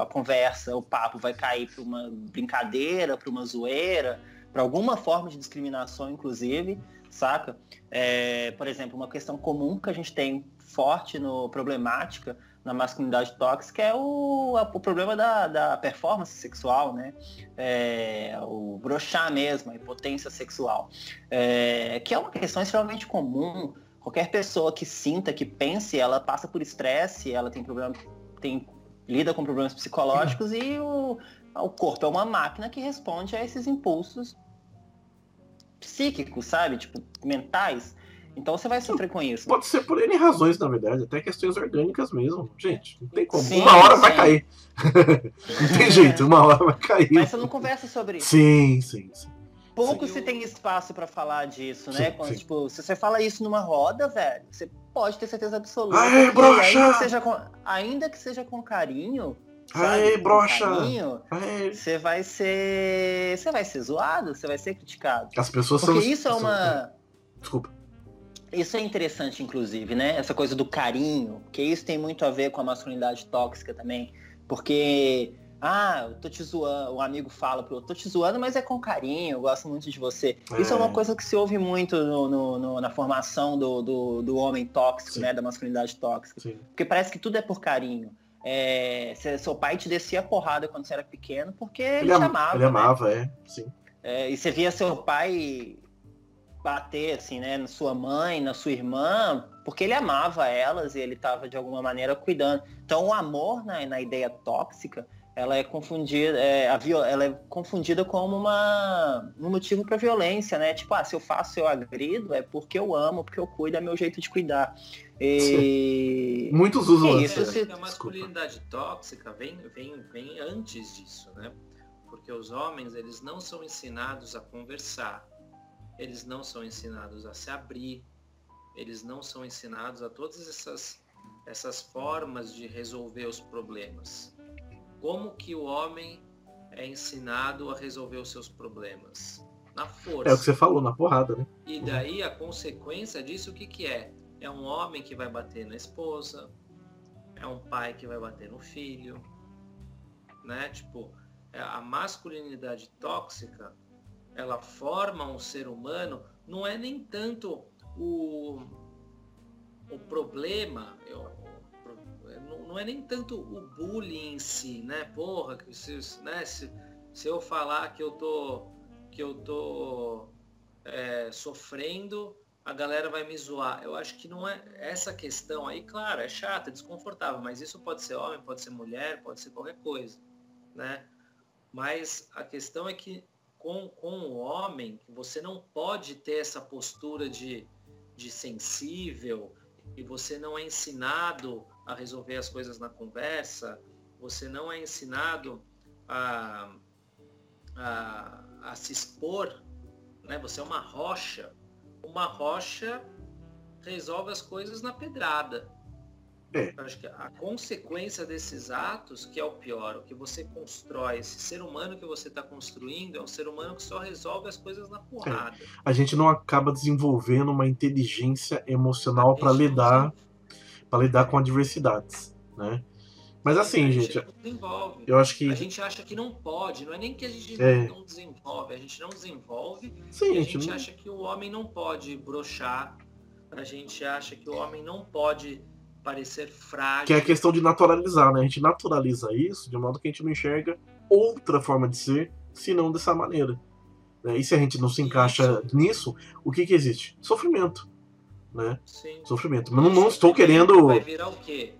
a conversa, o papo vai cair para uma brincadeira, para uma zoeira, para alguma forma de discriminação, inclusive, saca? Por exemplo, uma questão comum que a gente tem forte problemática na masculinidade tóxica é o problema da performance sexual, né? O broxar mesmo, a impotência sexual, que é uma questão extremamente comum. Qualquer pessoa que sinta, que pense, ela passa por estresse, ela lida com problemas psicológicos, e o corpo é uma máquina que responde a esses impulsos psíquicos, sabe? Tipo, mentais. Então você vai sofrer com isso. Pode ser por N razões, na verdade, até questões orgânicas mesmo. Gente, não tem como. Sim, uma hora vai cair. Não tem jeito, uma hora vai cair. Mas você não conversa sobre isso. Sim, sim, sim. Pouco se tem espaço pra falar disso, né? Sim, quando, sim. Tipo, se você fala isso numa roda, velho, você pode ter certeza absoluta. Aê, broxa! Ainda que seja com carinho. Sabe, aê, broxa! Você vai ser. Você vai ser zoado, você vai ser criticado. As pessoas são. Porque isso é uma. Desculpa. Isso é interessante, inclusive, né? Essa coisa do carinho, porque isso tem muito a ver com a masculinidade tóxica também. Porque, eu tô te zoando, o amigo fala pro outro, tô te zoando, mas é com carinho, eu gosto muito de você. Isso é uma coisa que se ouve muito na formação do homem tóxico, Sim. né? Da masculinidade tóxica. Sim. Porque parece que tudo é por carinho. Seu pai te descia a porrada quando você era pequeno, porque ele te amava. Ele amava, né? Sim. E você via seu pai bater, assim, né, na sua mãe, na sua irmã, porque ele amava elas e ele estava, de alguma maneira, cuidando. Então, o amor na ideia tóxica ela é confundida, ela é confundida como um motivo para violência, né? Tipo, se eu faço, eu agrido, é porque eu amo, porque eu cuido, é meu jeito de cuidar. E... muitos usam isso. A masculinidade tóxica vem antes disso, né? Porque os homens, eles não são ensinados a conversar, eles não são ensinados a se abrir, eles não são ensinados a todas essas formas de resolver os problemas. Como que o homem é ensinado a resolver os seus problemas? Na força. É o que você falou, na porrada, né? E daí a consequência disso, o que que é? É um homem que vai bater na esposa, é um pai que vai bater no filho, né? Tipo, a masculinidade tóxica, ela forma um ser humano, não é nem tanto o problema... não é nem tanto o bullying em si, né? Porra, se eu falar que eu tô sofrendo, a galera vai me zoar. Eu acho que não é essa questão aí, claro, é chata, é desconfortável, mas isso pode ser homem, pode ser mulher, pode ser qualquer coisa, né? Mas a questão é que com o homem, você não pode ter essa postura de sensível, e você não é ensinado a resolver as coisas na conversa, você não é ensinado a se expor, né? Você é uma rocha. Uma rocha resolve as coisas na pedrada. Eu acho que a consequência desses atos, que é o pior, o que você constrói, esse ser humano que você está construindo, é um ser humano que só resolve as coisas na porrada. A gente não acaba desenvolvendo uma inteligência emocional para lidar com adversidades, né? Mas assim, gente, eu acho que... a gente acha que não pode, não é nem que a gente não desenvolve, a gente não desenvolve. Sim, a gente acha que o homem não pode broxar, a gente acha que o homem não pode parecer frágil. Que é a questão de naturalizar, né? A gente naturaliza isso de modo que a gente não enxerga outra forma de ser, senão dessa maneira. E se a gente não se encaixa nisso, o que que existe? Sofrimento. Né? Sofrimento. Mas não estou querendo... vai virar o quê?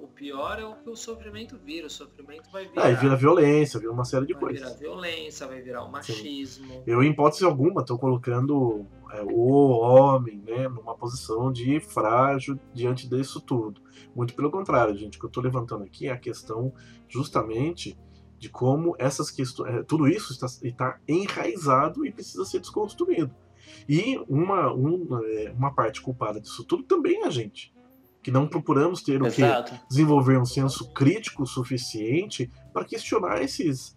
O pior é o que o sofrimento vira. O sofrimento vai virar... vira violência, vira uma série de coisas. Vai virar violência, vai virar o machismo. Sim. Eu, em hipótese alguma, estou colocando o homem, né, numa posição de frágil diante disso tudo. Muito pelo contrário, gente. O que eu estou levantando aqui é a questão justamente de como essas questões, tudo isso está enraizado e precisa ser desconstruído. E uma parte culpada disso tudo também é a gente, que não procuramos ter o que desenvolver um senso crítico suficiente para questionar esses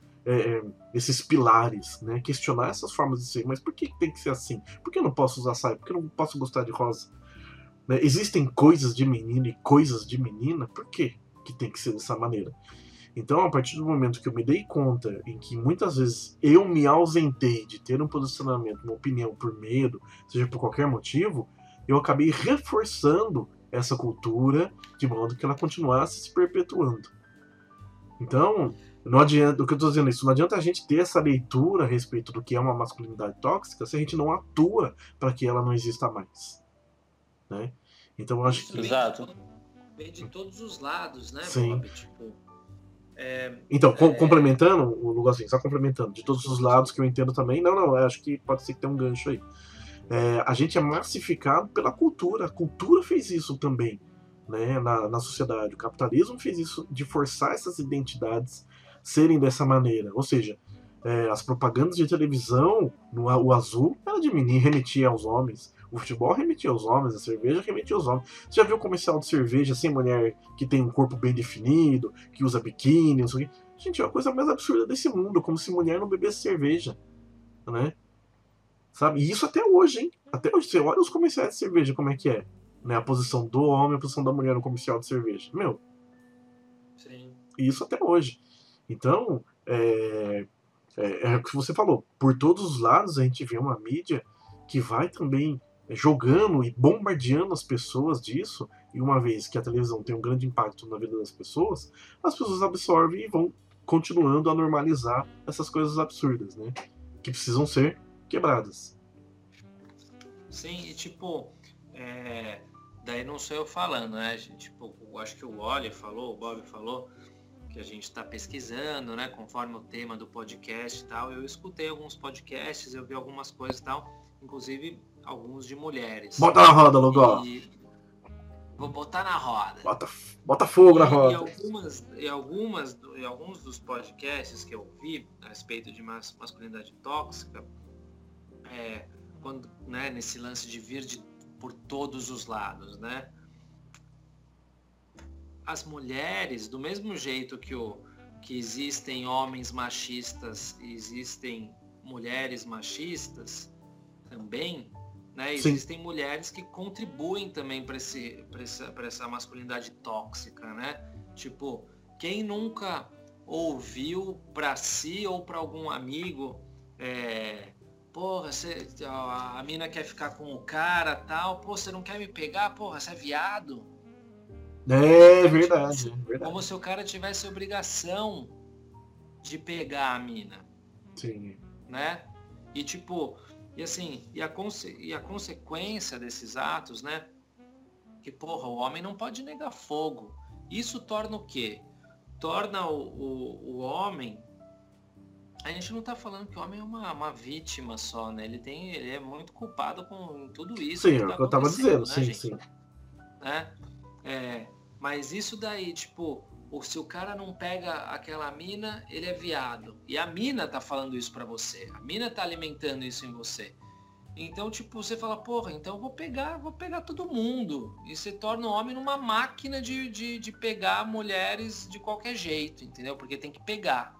pilares, né? Questionar essas formas de ser. Mas por que tem que ser assim? Por que eu não posso usar saia? Por que eu não posso gostar de rosa? Né? Existem coisas de menino e coisas de menina, por que que tem que ser dessa maneira? Então, a partir do momento que eu me dei conta em que muitas vezes eu me ausentei de ter um posicionamento, uma opinião por medo, seja por qualquer motivo, eu acabei reforçando essa cultura de modo que ela continuasse se perpetuando. Então, não adianta, o que eu estou dizendo é isso, não adianta a gente ter essa leitura a respeito do que é uma masculinidade tóxica se a gente não atua para que ela não exista mais. Né? Então, eu acho que... exato. Vem de todos os lados, né? Sim. Então, complementando o lugarzinho, só complementando, de todos os lados que eu entendo também, eu acho que pode ser que tenha um gancho aí. A gente é massificado pela cultura, a cultura fez isso também, né, na sociedade, o capitalismo fez isso, de forçar essas identidades serem dessa maneira, ou seja, as propagandas de televisão, o azul, ela diminuía, remetia aos homens, o futebol remetia aos homens, a cerveja remetia aos homens. Você já viu o comercial de cerveja sem mulher que tem um corpo bem definido, que usa biquíni, não sei o quê? Gente, é a coisa mais absurda desse mundo, como se mulher não bebesse cerveja, né? Sabe? E isso até hoje, hein? Até hoje, você olha os comerciais de cerveja, como é que é, né? A posição do homem, a posição da mulher no comercial de cerveja. Meu. Sim. Isso até hoje. Então, é o que você falou. Por todos os lados, a gente vê uma mídia que vai também jogando e bombardeando as pessoas disso, e uma vez que a televisão tem um grande impacto na vida das pessoas, as pessoas absorvem e vão continuando a normalizar essas coisas absurdas, né? Que precisam ser quebradas. Sim, e daí não sou eu falando, né, gente? Tipo, eu acho que o Wally falou, o Bob falou, que a gente está pesquisando, né, conforme o tema do podcast e tal. Eu escutei alguns podcasts, eu vi algumas coisas e tal, inclusive alguns de mulheres. Bota na roda, Lugó. Vou botar na roda. Bota fogo na roda. E alguns dos podcasts que eu vi a respeito de masculinidade tóxica, quando, né, nesse lance de vir por todos os lados, né? As mulheres, do mesmo jeito que existem homens machistas, existem mulheres machistas também, né? Existem mulheres que contribuem também para essa masculinidade tóxica, né? Tipo, quem nunca ouviu para si ou para algum amigo, porra, a mina quer ficar com o cara, tal, pô, você não quer me pegar? Porra, você é viado. É verdade, verdade. Como se o cara tivesse obrigação de pegar a mina. Sim. Né? E tipo, e assim, e a consequência desses atos, né? Que porra, o homem não pode negar fogo. Isso torna o quê? Torna o homem... A gente não tá falando que o homem é uma vítima só, né? Ele é muito culpado com tudo isso. Sim, é o que eu tava dizendo, né, sim, gente? Sim. Né? Mas isso daí, tipo, se o cara não pega aquela mina, ele é viado. E a mina tá falando isso pra você. A mina tá alimentando isso em você. Então, tipo, você fala, porra, então eu vou pegar todo mundo. E você torna o homem numa máquina de pegar mulheres de qualquer jeito, entendeu? Porque tem que pegar,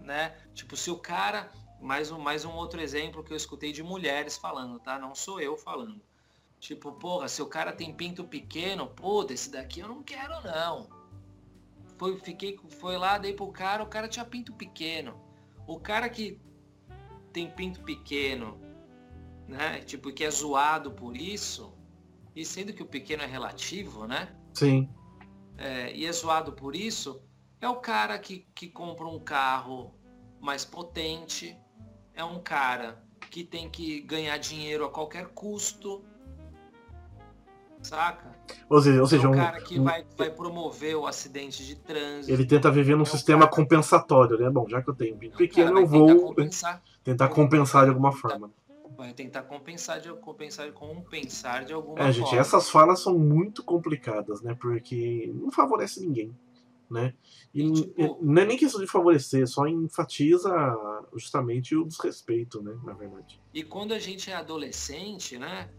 né? Tipo, se o cara... Mais um outro exemplo que eu escutei de mulheres falando, tá? Não sou eu falando. Tipo, porra, se o cara tem pinto pequeno, pô, desse daqui eu não quero, não. Foi lá, dei pro cara, o cara tinha pinto pequeno. O cara que tem pinto pequeno, né, tipo, que é zoado por isso, e sendo que o pequeno é relativo, né? Sim. E é zoado por isso, é o cara que compra um carro mais potente, é um cara que tem que ganhar dinheiro a qualquer custo, saca? Ou seja, é um cara que vai promover o acidente de trânsito. Ele tenta viver num sistema compensatório, né? Bom, já que eu tenho pinto pequeno, eu vou tentar compensar de alguma forma. Vai tentar compensar de alguma forma. É, gente, essas falas são muito complicadas, né? Porque não favorece ninguém, né? E tipo, não é nem questão de favorecer, só enfatiza justamente o desrespeito, né? Na verdade. E quando a gente é adolescente, né?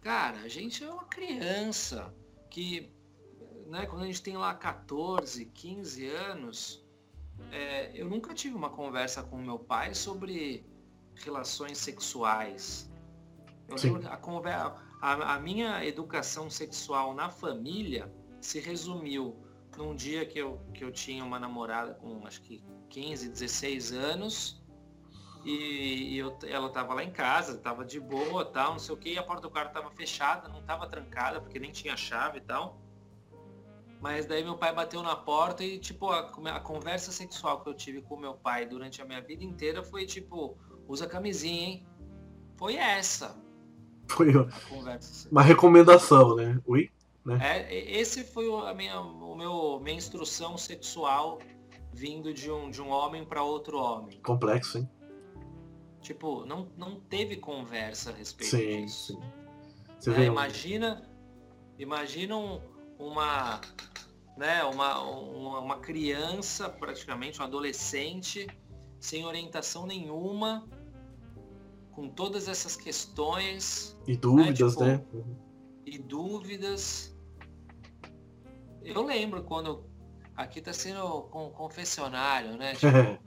Cara, a gente é uma criança que, né, quando a gente tem lá 14, 15 anos, eu nunca tive uma conversa com meu pai sobre relações sexuais. A minha educação sexual na família se resumiu num dia que eu tinha uma namorada com acho que 15, 16 anos... ela tava lá em casa, tava de boa, tal, não sei o que, e a porta do carro tava fechada, não tava trancada, porque nem tinha chave e tal. Mas daí meu pai bateu na porta e, tipo, a conversa sexual que eu tive com meu pai durante a minha vida inteira foi, tipo, usa camisinha, hein? Foi essa. Foi a conversa. Uma recomendação, né? Ui? Né? Esse foi a minha instrução sexual vindo de um homem para outro homem. Complexo, hein? Tipo, não teve conversa a respeito disso. Sim. Né? Imagina uma criança, praticamente, um adolescente, sem orientação nenhuma, com todas essas questões. E dúvidas, né? Tipo, né? E dúvidas. Eu lembro quando... Aqui tá sendo confessionário, né? Tipo,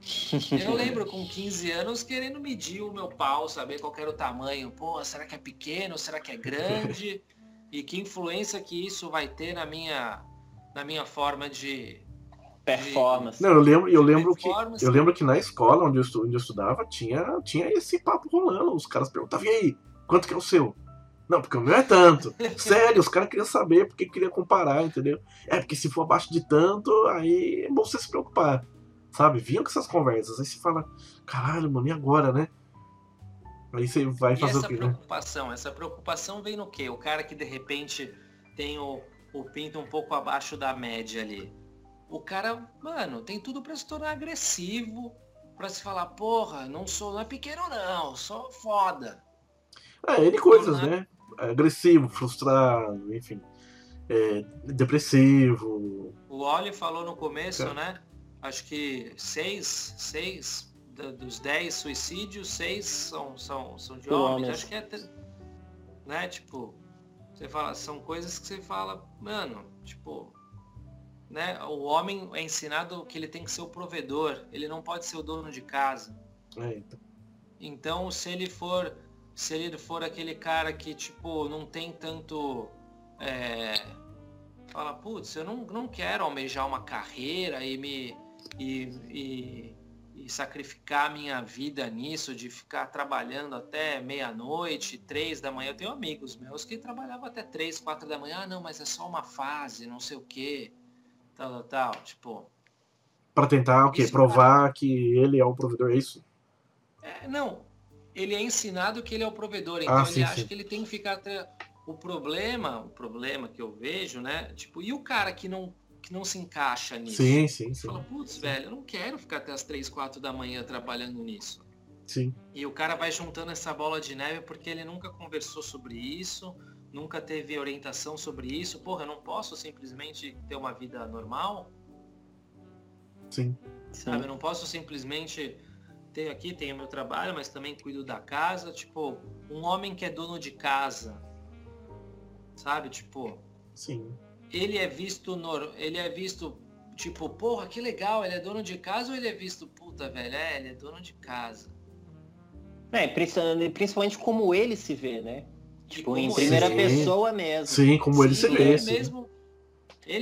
eu lembro com 15 anos querendo medir o meu pau, saber qual era o tamanho. Pô, será que é pequeno? Será que é grande? E que influência que isso vai ter na minha forma de... Performance. Não, eu lembro que na escola onde eu estudava tinha esse papo rolando. Os caras perguntavam, e aí, quanto que é o seu? Não, porque o meu é tanto. Sério, os caras queriam saber porque queriam comparar, entendeu? Porque se for abaixo de tanto, aí é bom você se preocupar, sabe? Vinham com essas conversas. Aí você fala, caralho, mano, e agora, né? Aí você vai fazer o quê, né? Essa preocupação vem no quê? O cara que, de repente, tem o pinto um pouco abaixo da média ali. o cara, mano, tem tudo pra se tornar agressivo, pra se falar, porra, não é pequeno não, sou foda. É, ele coisas, né? Agressivo, frustrado, enfim. É, depressivo. O Wally falou no começo, né? Acho que 6 dos 10 suicídios, 6 são de homens. Acho que é, né? Tipo, você fala, são coisas que você fala, mano, tipo, né? O homem é ensinado que ele tem que ser o provedor, ele não pode ser o dono de casa. Então, se ele for aquele cara que, tipo, não tem tanto... fala, putz, eu não quero almejar uma carreira e sacrificar minha vida nisso, de ficar trabalhando até meia-noite, 3 da manhã. Eu tenho amigos meus que trabalhavam até 3, 4 da manhã. Ah, não, mas é só uma fase, não sei o quê, tal, tipo... Pra tentar o quê? Provar que ele é o provedor, é isso? É, não... Ele é ensinado que ele é o provedor, então acha que ele tem que ficar até... O problema que eu vejo, né? Tipo, e o cara que não se encaixa nisso? Sim. Fala, putz, velho, eu não quero ficar até as 3, 4 da manhã trabalhando nisso. Sim. E o cara vai juntando essa bola de neve porque ele nunca conversou sobre isso, nunca teve orientação sobre isso. Porra, eu não posso simplesmente ter uma vida normal? Sim. Sabe, eu não posso simplesmente... Tenho meu trabalho, mas também cuido da casa. Tipo, um homem que é dono de casa, sabe? Tipo, sim. Ele é visto, tipo, porra, que legal, ele é dono de casa, ou ele é visto, puta, velho, ele é dono de casa? É, principalmente como ele se vê, né? Tipo, em primeira pessoa mesmo. Sim, como ele se vê.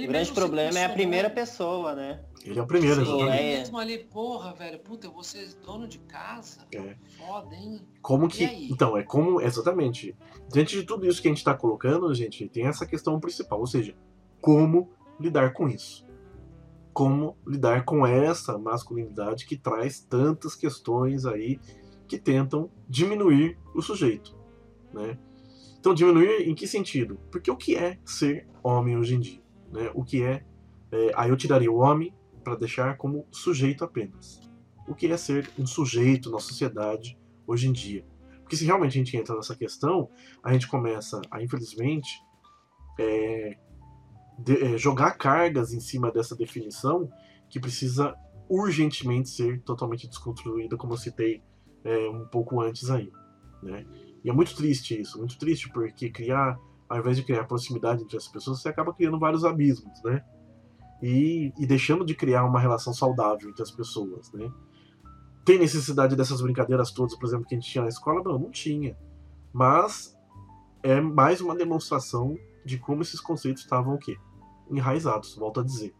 O grande problema é a primeira pessoa, né? Ele é o primeiro. Ele mesmo ali, porra, velho, puta, eu vou ser dono de casa. É. Foda, hein? Como que... Então, é como... Exatamente. Diante de tudo isso que a gente tá colocando, gente, tem essa questão principal, ou seja, como lidar com isso? Como lidar com essa masculinidade que traz tantas questões aí que tentam diminuir o sujeito, né? Então, diminuir em que sentido? Porque o que é ser homem hoje em dia, né? O que é... Aí eu tiraria o homem para deixar como sujeito apenas. O que é ser um sujeito na sociedade hoje em dia? Porque se realmente a gente entra nessa questão, a gente começa a, infelizmente, jogar cargas em cima dessa definição que precisa urgentemente ser totalmente desconstruída, como eu citei um pouco antes aí, né? E é muito triste isso, muito triste, porque ao invés de criar proximidade entre as pessoas, você acaba criando vários abismos, né? E deixando de criar uma relação saudável entre as pessoas, né? Tem necessidade dessas brincadeiras todas, por exemplo, que a gente tinha na escola? Não tinha. Mas é mais uma demonstração de como esses conceitos estavam o quê? Enraizados, volto a dizer,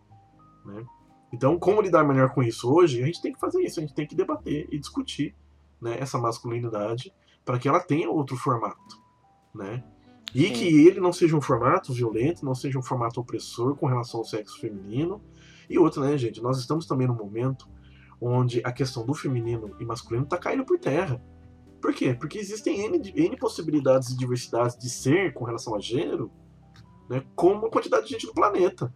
né? Então, como lidar melhor com isso hoje? A gente tem que fazer isso, a gente tem que debater e discutir, né, essa masculinidade para que ela tenha outro formato, né? E que ele não seja um formato violento, não seja um formato opressor com relação ao sexo feminino. E outra, né, gente? Nós estamos também num momento onde a questão do feminino e masculino está caindo por terra. Por quê? Porque existem N possibilidades e diversidades de ser com relação a gênero, né, como a quantidade de gente do planeta,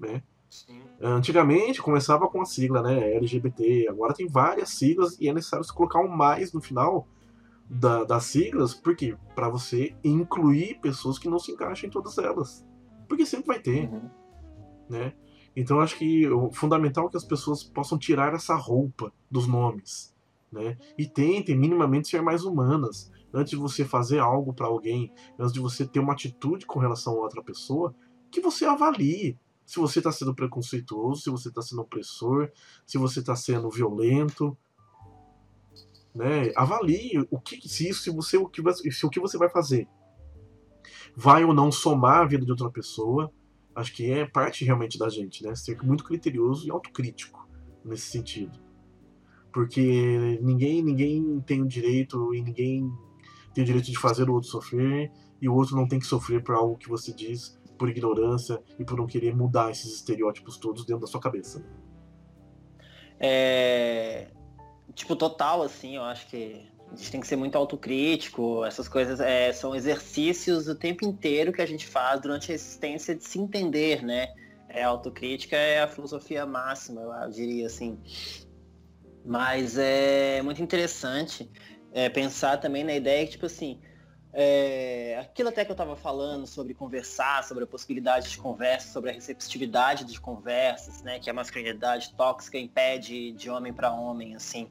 né? Sim. Antigamente começava com a sigla, né, LGBT, agora tem várias siglas e é necessário se colocar um mais no final das siglas, porque para você incluir pessoas que não se encaixam em todas elas, porque sempre vai ter, né? Então acho que o fundamental é que as pessoas possam tirar essa roupa dos nomes, né? E tentem minimamente ser mais humanas. Antes de você fazer algo para alguém, antes de você ter uma atitude com relação a outra pessoa, que você avalie se você está sendo preconceituoso, se você está sendo opressor, se você está sendo violento, né? Avalie se o que você vai fazer vai ou não somar a vida de outra pessoa. Acho que é parte realmente da gente, né? Ser muito criterioso e autocrítico nesse sentido, porque ninguém tem o direito, e ninguém tem o direito de fazer o outro sofrer, e o outro não tem que sofrer por algo que você diz por ignorância e por não querer mudar esses estereótipos todos dentro da sua cabeça. Tipo, total, assim, eu acho que a gente tem que ser muito autocrítico. Essas coisas são exercícios o tempo inteiro que a gente faz durante a existência de se entender, né? autocrítica é a filosofia máxima, eu diria assim. Mas é muito interessante pensar também na ideia que, tipo assim, aquilo até que eu estava falando sobre conversar, sobre a possibilidade de conversa, sobre a receptividade de conversas, né, que a masculinidade tóxica impede de homem para homem, assim,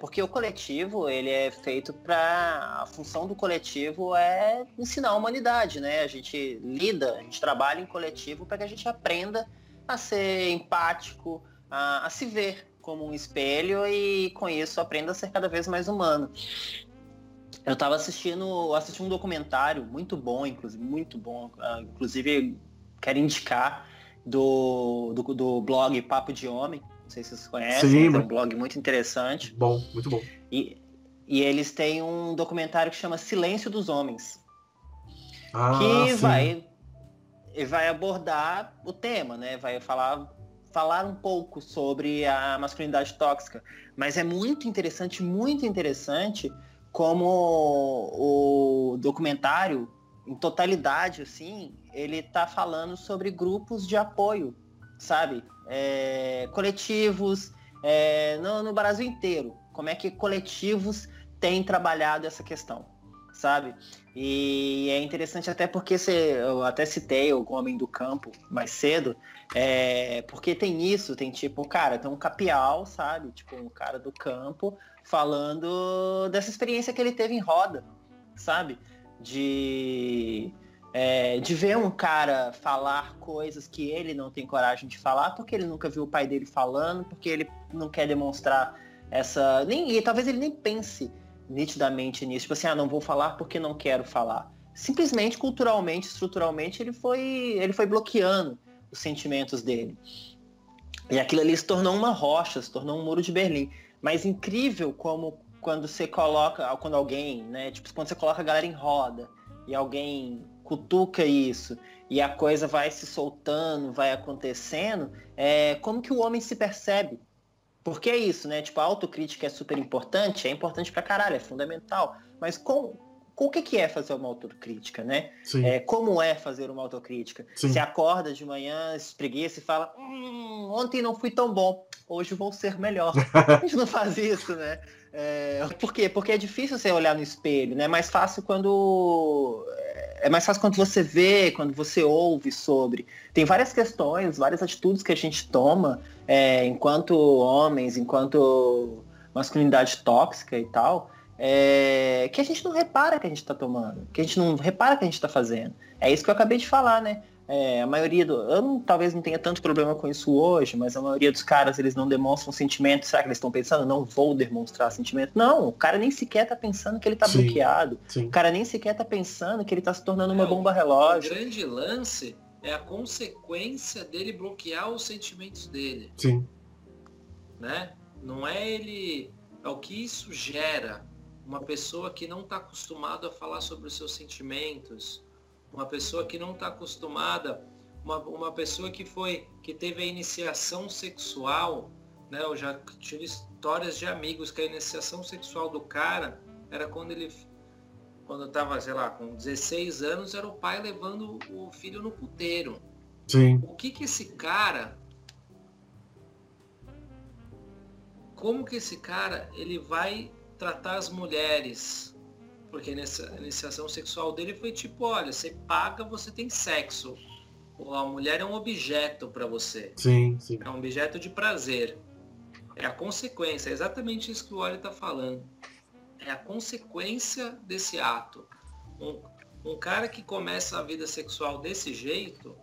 porque o coletivo, ele é feito para, a função do coletivo é ensinar a humanidade, né, a gente lida, a gente trabalha em coletivo para que a gente aprenda a ser empático, a se ver como um espelho e com isso aprenda a ser cada vez mais humano. Eu estava assistindo um documentário muito bom, inclusive quero indicar, do blog Papo de Homem, não sei se vocês conhecem. Sim, é um blog muito interessante. Bom, muito bom. E eles têm um documentário que chama Silêncio dos Homens, que vai abordar o tema, né? Vai falar um pouco sobre a masculinidade tóxica, mas é muito interessante como o documentário, em totalidade, assim, ele tá falando sobre grupos de apoio, sabe? Coletivos, no Brasil inteiro, como é que coletivos têm trabalhado essa questão, sabe? E é interessante até porque eu até citei o Homem do Campo mais cedo, porque tem isso, tem um capial, sabe? Tipo, um cara do campo falando dessa experiência que ele teve em roda, sabe? De ver um cara falar coisas que ele não tem coragem de falar, porque ele nunca viu o pai dele falando, porque ele não quer demonstrar essa... E talvez ele nem pense nitidamente nisso, tipo assim, não vou falar porque não quero falar. Simplesmente, culturalmente, estruturalmente, ele foi bloqueando os sentimentos dele. E aquilo ali se tornou uma rocha, se tornou um muro de Berlim. Mas incrível como quando alguém, né, tipo, quando você coloca a galera em roda e alguém cutuca isso e a coisa vai se soltando, vai acontecendo, como que o homem se percebe? Porque é isso, né, tipo, a autocrítica é super importante, é importante pra caralho, é fundamental, mas o que é fazer uma autocrítica, né? Como é fazer uma autocrítica? Sim. Você acorda de manhã, espreguiça e fala, ontem não fui tão bom, hoje vou ser melhor. A gente não faz isso, né? Por quê? Porque é difícil você olhar no espelho, né? É mais fácil quando você vê, quando você ouve sobre. Tem várias questões, várias atitudes que a gente toma enquanto homens, enquanto masculinidade tóxica e tal, que a gente não repara que a gente tá tomando, que a gente não repara que a gente tá fazendo. É isso que eu acabei de falar, né? A maioria talvez não tenha tanto problema com isso hoje, mas a maioria dos caras, eles não demonstram sentimento. Será que eles estão pensando, não vou demonstrar sentimento? Não, o cara nem sequer tá pensando que ele tá bloqueado. Sim. O cara nem sequer tá pensando que ele tá se tornando uma bomba relógio. O grande lance é a consequência dele bloquear os sentimentos dele. Sim. Né? Não é ele... É o que isso gera. Uma pessoa que não tá acostumada a falar sobre os seus sentimentos... Uma pessoa que não está acostumada, uma pessoa que teve a iniciação sexual, né? Eu já tive histórias de amigos que a iniciação sexual do cara era quando eu estava, sei lá, com 16 anos, era o pai levando o filho no puteiro. Sim. O que esse cara... Como que esse cara, ele vai tratar as mulheres... Porque nessa iniciação sexual dele foi tipo, olha, você paga, você tem sexo. A mulher é um objeto para você. Sim, sim. É um objeto de prazer. É a consequência. É exatamente isso que o Wally tá falando. É a consequência desse ato. Um cara que começa a vida sexual desse jeito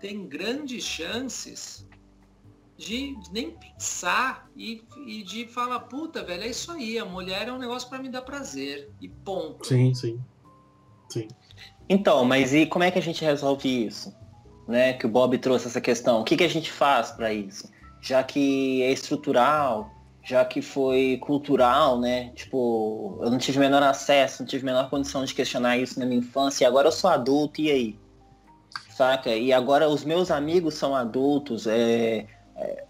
tem grandes chances de nem pensar e de falar, puta, velho, é isso aí, a mulher é um negócio pra me dar prazer, e ponto. Sim, sim, sim. Então, mas e como é que a gente resolve isso? Né, que o Bob trouxe essa questão, o que a gente faz pra isso? Já que é estrutural, já que foi cultural, né, tipo, eu não tive o menor acesso, não tive a menor condição de questionar isso na minha infância, e agora eu sou adulto, e aí? Saca? E agora os meus amigos são adultos,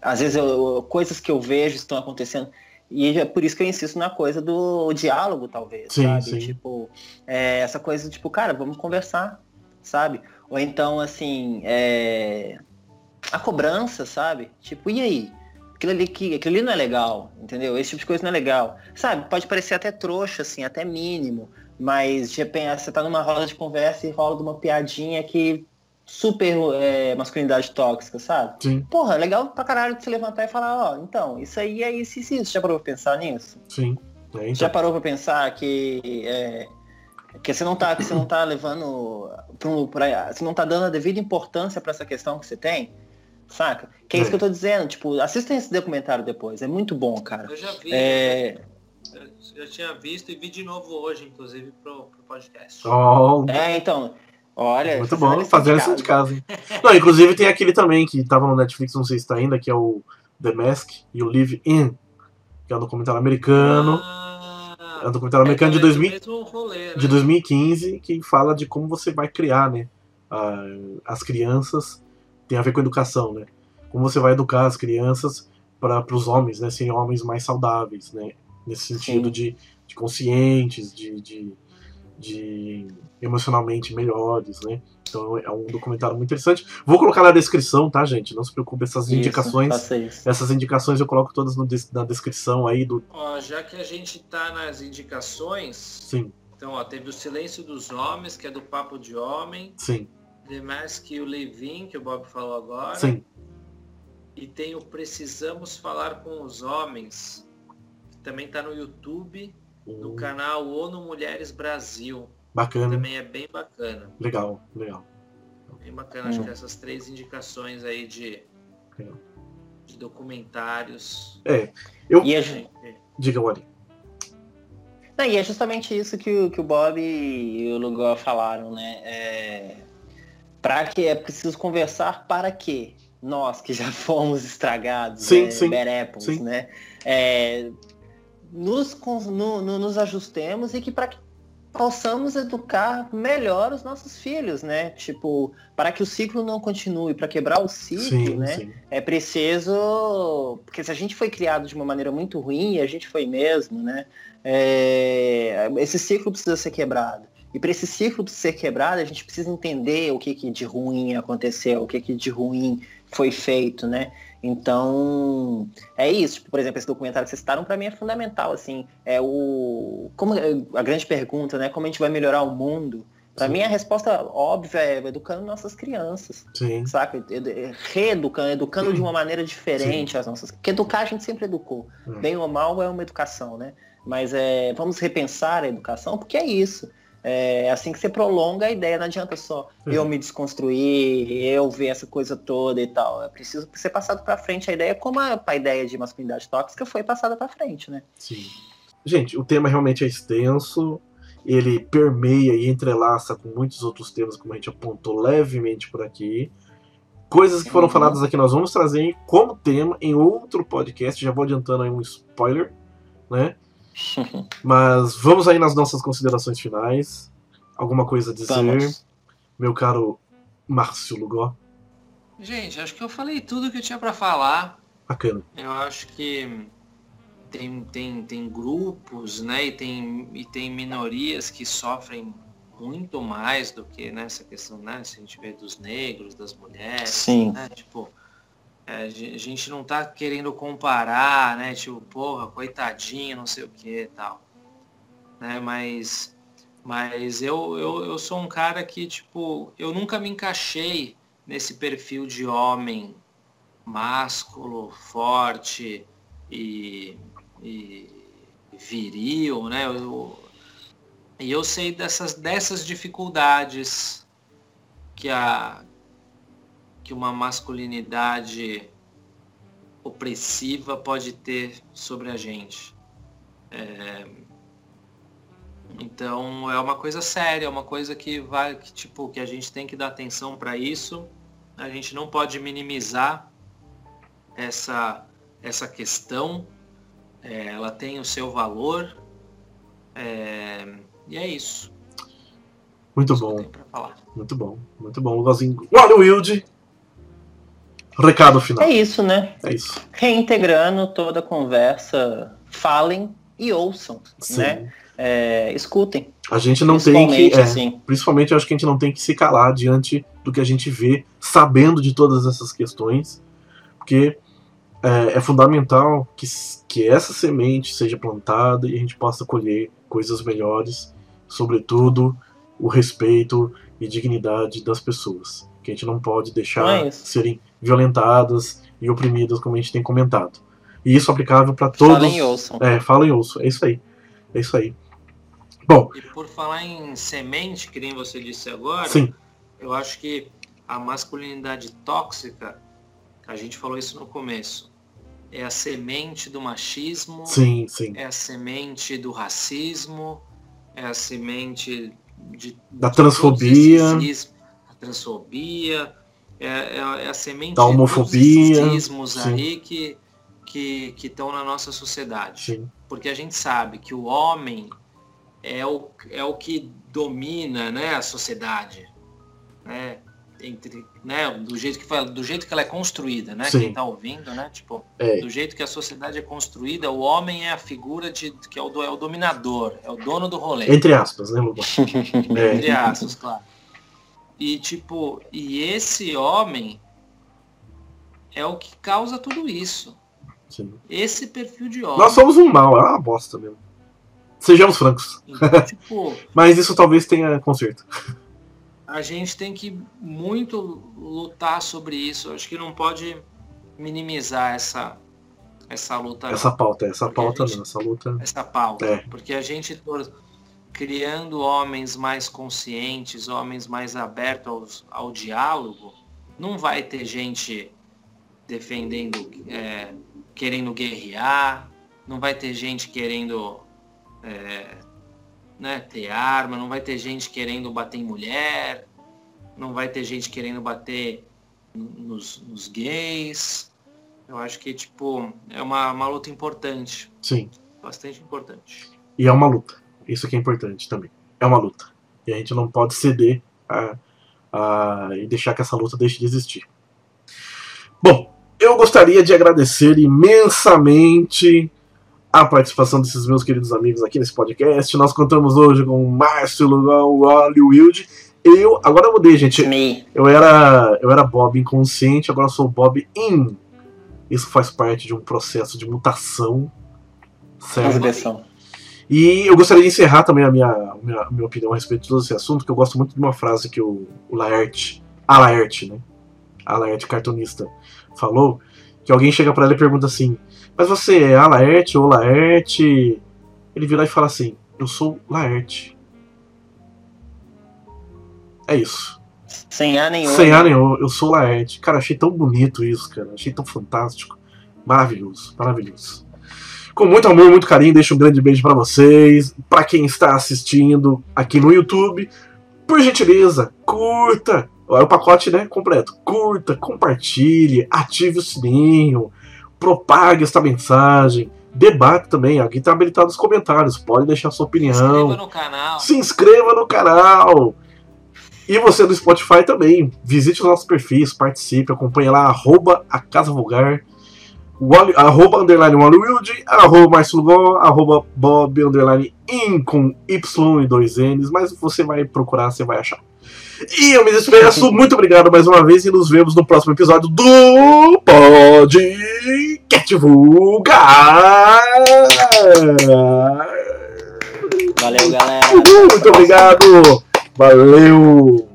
às vezes coisas que eu vejo estão acontecendo, e é por isso que eu insisto na coisa do diálogo, talvez, sim, sabe? Sim. Tipo, essa coisa, tipo, cara, vamos conversar, sabe? Ou então, assim, a cobrança, sabe? Tipo, e aí? Aquilo ali não é legal, entendeu? Esse tipo de coisa não é legal. Sabe, pode parecer até trouxa, assim, até mínimo, mas de repente você tá numa roda de conversa e rola de uma piadinha que super masculinidade tóxica, sabe? Sim. Porra, é legal pra caralho de se levantar e falar, ó, então, isso aí é isso. Já parou pra pensar nisso? Sim. É, então. Já parou pra pensar que você não tá levando você não tá dando a devida importância pra essa questão que você tem? Saca? Que é isso que eu tô dizendo. Tipo, assistem esse documentário depois. É muito bom, cara. Eu já vi. Eu tinha visto e vi de novo hoje, inclusive, pro podcast. Oh. É, então. Olha. Muito bom, fazer lição de casa. Não, inclusive tem aquele também que tava no Netflix, não sei se tá ainda, que é o The Mask You Live In, que é um documentário americano. É um documentário americano de 2015, que fala de como você vai criar, né? As crianças. Tem a ver com educação, né? Como você vai educar as crianças para os homens, né? Serem homens mais saudáveis, né? Nesse sentido de conscientes, de emocionalmente melhores, né? Então é um documentário muito interessante. Vou colocar na descrição, tá, gente? Não se preocupe, essas indicações eu coloco todas na descrição aí do... Ó, já que a gente tá nas indicações... Sim. Então, ó, teve o Silêncio dos Homens, que é do Papo de Homem. Sim. The Mask You Live In, que o Bob falou agora. Sim. E tem o Precisamos Falar com os Homens, que também tá no YouTube, no canal ONU Mulheres Brasil. Bacana. Que também é bem bacana. Legal. Bem bacana, acho que essas três indicações aí de documentários. E a gente... Diga, Wally. Não, e é justamente isso que o Bob e o Lugar falaram, né? Para que é preciso conversar para que nós, que já fomos estragados, berépons, né? Nos ajustemos e que para que possamos educar melhor os nossos filhos, né? Tipo, para que o ciclo não continue, para quebrar o ciclo, é preciso... Porque se a gente foi criado de uma maneira muito ruim, a gente foi mesmo, né? Esse ciclo precisa ser quebrado. E para esse ciclo ser quebrado, a gente precisa entender o que de ruim aconteceu, o que de ruim foi feito, né? Então, é isso. Tipo, por exemplo, esse documentário que vocês citaram, para mim, é fundamental, assim. A grande pergunta, né? Como a gente vai melhorar o mundo? Para mim, a resposta óbvia é educando nossas crianças, saca? Reeducando de uma maneira diferente as nossas... Porque educar a gente sempre educou. Bem ou mal é uma educação, né? Mas vamos repensar a educação, porque é isso. É assim que você prolonga a ideia, não adianta só eu me desconstruir, eu ver essa coisa toda e tal. É preciso ser passado pra frente a ideia, como a ideia de masculinidade tóxica foi passada pra frente, né? Sim. Gente, o tema realmente é extenso, ele permeia e entrelaça com muitos outros temas, como a gente apontou levemente por aqui. Coisas que foram faladas aqui nós vamos trazer como tema em outro podcast, já vou adiantando aí um spoiler, né? Mas vamos aí nas nossas considerações finais. Alguma coisa a dizer, meu caro Márcio Lugar? Gente, acho que eu falei tudo que eu tinha pra falar. Bacana. Eu acho que tem grupos, né, e tem minorias que sofrem muito mais do que nessa questão, né, se a gente vê dos negros, das mulheres, né, tipo... A gente não tá querendo comparar, né? Tipo, porra, coitadinho, não sei o que e tal. Né? Mas eu sou um cara que, tipo, eu nunca me encaixei nesse perfil de homem másculo, forte e viril, né? E eu sei dessas dificuldades que uma masculinidade opressiva pode ter sobre a gente. Então é uma coisa séria, é uma coisa que a gente tem que dar atenção para isso. A gente não pode minimizar essa questão. Ela tem o seu valor. E é isso. Muito bom. Muito bom. Wally Wilde. Recado final. É isso, né? É isso. Reintegrando toda a conversa, falem e ouçam, né? escutem. A gente não tem que, principalmente eu acho que a gente não tem que se calar diante do que a gente vê, sabendo de todas essas questões, porque é fundamental que essa semente seja plantada e a gente possa colher coisas melhores, sobretudo o respeito e dignidade das pessoas, que a gente não pode deixar serem violentadas e oprimidas, como a gente tem comentado. E isso é aplicável para todos. Falem e ouçam. Falem e ouçam, é isso aí. É isso aí. Bom. E por falar em semente, que nem você disse agora, sim, eu acho que a masculinidade tóxica, a gente falou isso no começo, é a semente do machismo, sim, sim, é a semente do racismo, é a semente da transfobia, a transfobia, é a semente da homofobia, dos racismos aí que estão na nossa sociedade. Sim. Porque a gente sabe que o homem é o que domina, né, a sociedade, né? Entre, né, do jeito que ela é construída, né? Sim. Quem está ouvindo, né? Tipo, do jeito que a sociedade é construída, o homem é a figura que é o dominador, é o dono do rolê. Entre aspas, né, Luba? Entre aspas, claro. E tipo, e esse homem é o que causa tudo isso. Sim. Esse perfil de homem. Nós somos um mal, é uma bosta mesmo. Sejamos francos. Então, tipo, mas isso talvez tenha conserto. A gente tem que muito lutar sobre isso. Acho que não pode minimizar essa luta. Essa pauta. Porque a gente criando homens mais conscientes, homens mais abertos ao diálogo, não vai ter gente defendendo, querendo guerrear, não vai ter gente querendo... ter arma, não vai ter gente querendo bater em mulher, não vai ter gente querendo bater nos gays. Eu acho que é uma luta importante. Sim. Bastante importante. E é uma luta. Isso que é importante também. É uma luta. E a gente não pode ceder e deixar que essa luta deixe de existir. Bom, eu gostaria de agradecer imensamente a participação desses meus queridos amigos aqui nesse podcast. Nós contamos hoje com o Márcio Lugar, o Wally Wilde. Agora eu mudei, gente. Eu era Bob inconsciente, agora eu sou Bob In. Isso faz parte de um processo de mutação. Certo? E eu gostaria de encerrar também a minha opinião a respeito de todo esse assunto, que eu gosto muito de uma frase que o Laerte, a Laerte cartunista, falou, que alguém chega pra ela e pergunta assim: mas você é a Laerte ou Laerte? Ele vira e fala assim: eu sou Laerte. É isso. Sem A nenhum. Sem A nenhum, eu sou Laerte. Cara, achei tão bonito isso, cara. Achei tão fantástico. Maravilhoso, maravilhoso. Com muito amor, muito carinho, deixo um grande beijo pra vocês. Pra quem está assistindo aqui no YouTube, por gentileza, curta. Olha o pacote, né, completo. Curta, compartilhe, ative o sininho. Propague esta mensagem, debate também, aqui está habilitado os comentários, pode deixar sua opinião. Se inscreva no canal. E você do Spotify também, visite os nossos perfis, participe, acompanhe lá, @ a Casa Vulgar, @ _WallyWilde, @ Márcio Lugar, @ Bob _in com Y e 2 N's, mas você vai procurar, você vai achar. E eu me despeço, muito obrigado mais uma vez e nos vemos no próximo episódio do PodCast Vulgar. Valeu, galera. Muito obrigado. Valeu.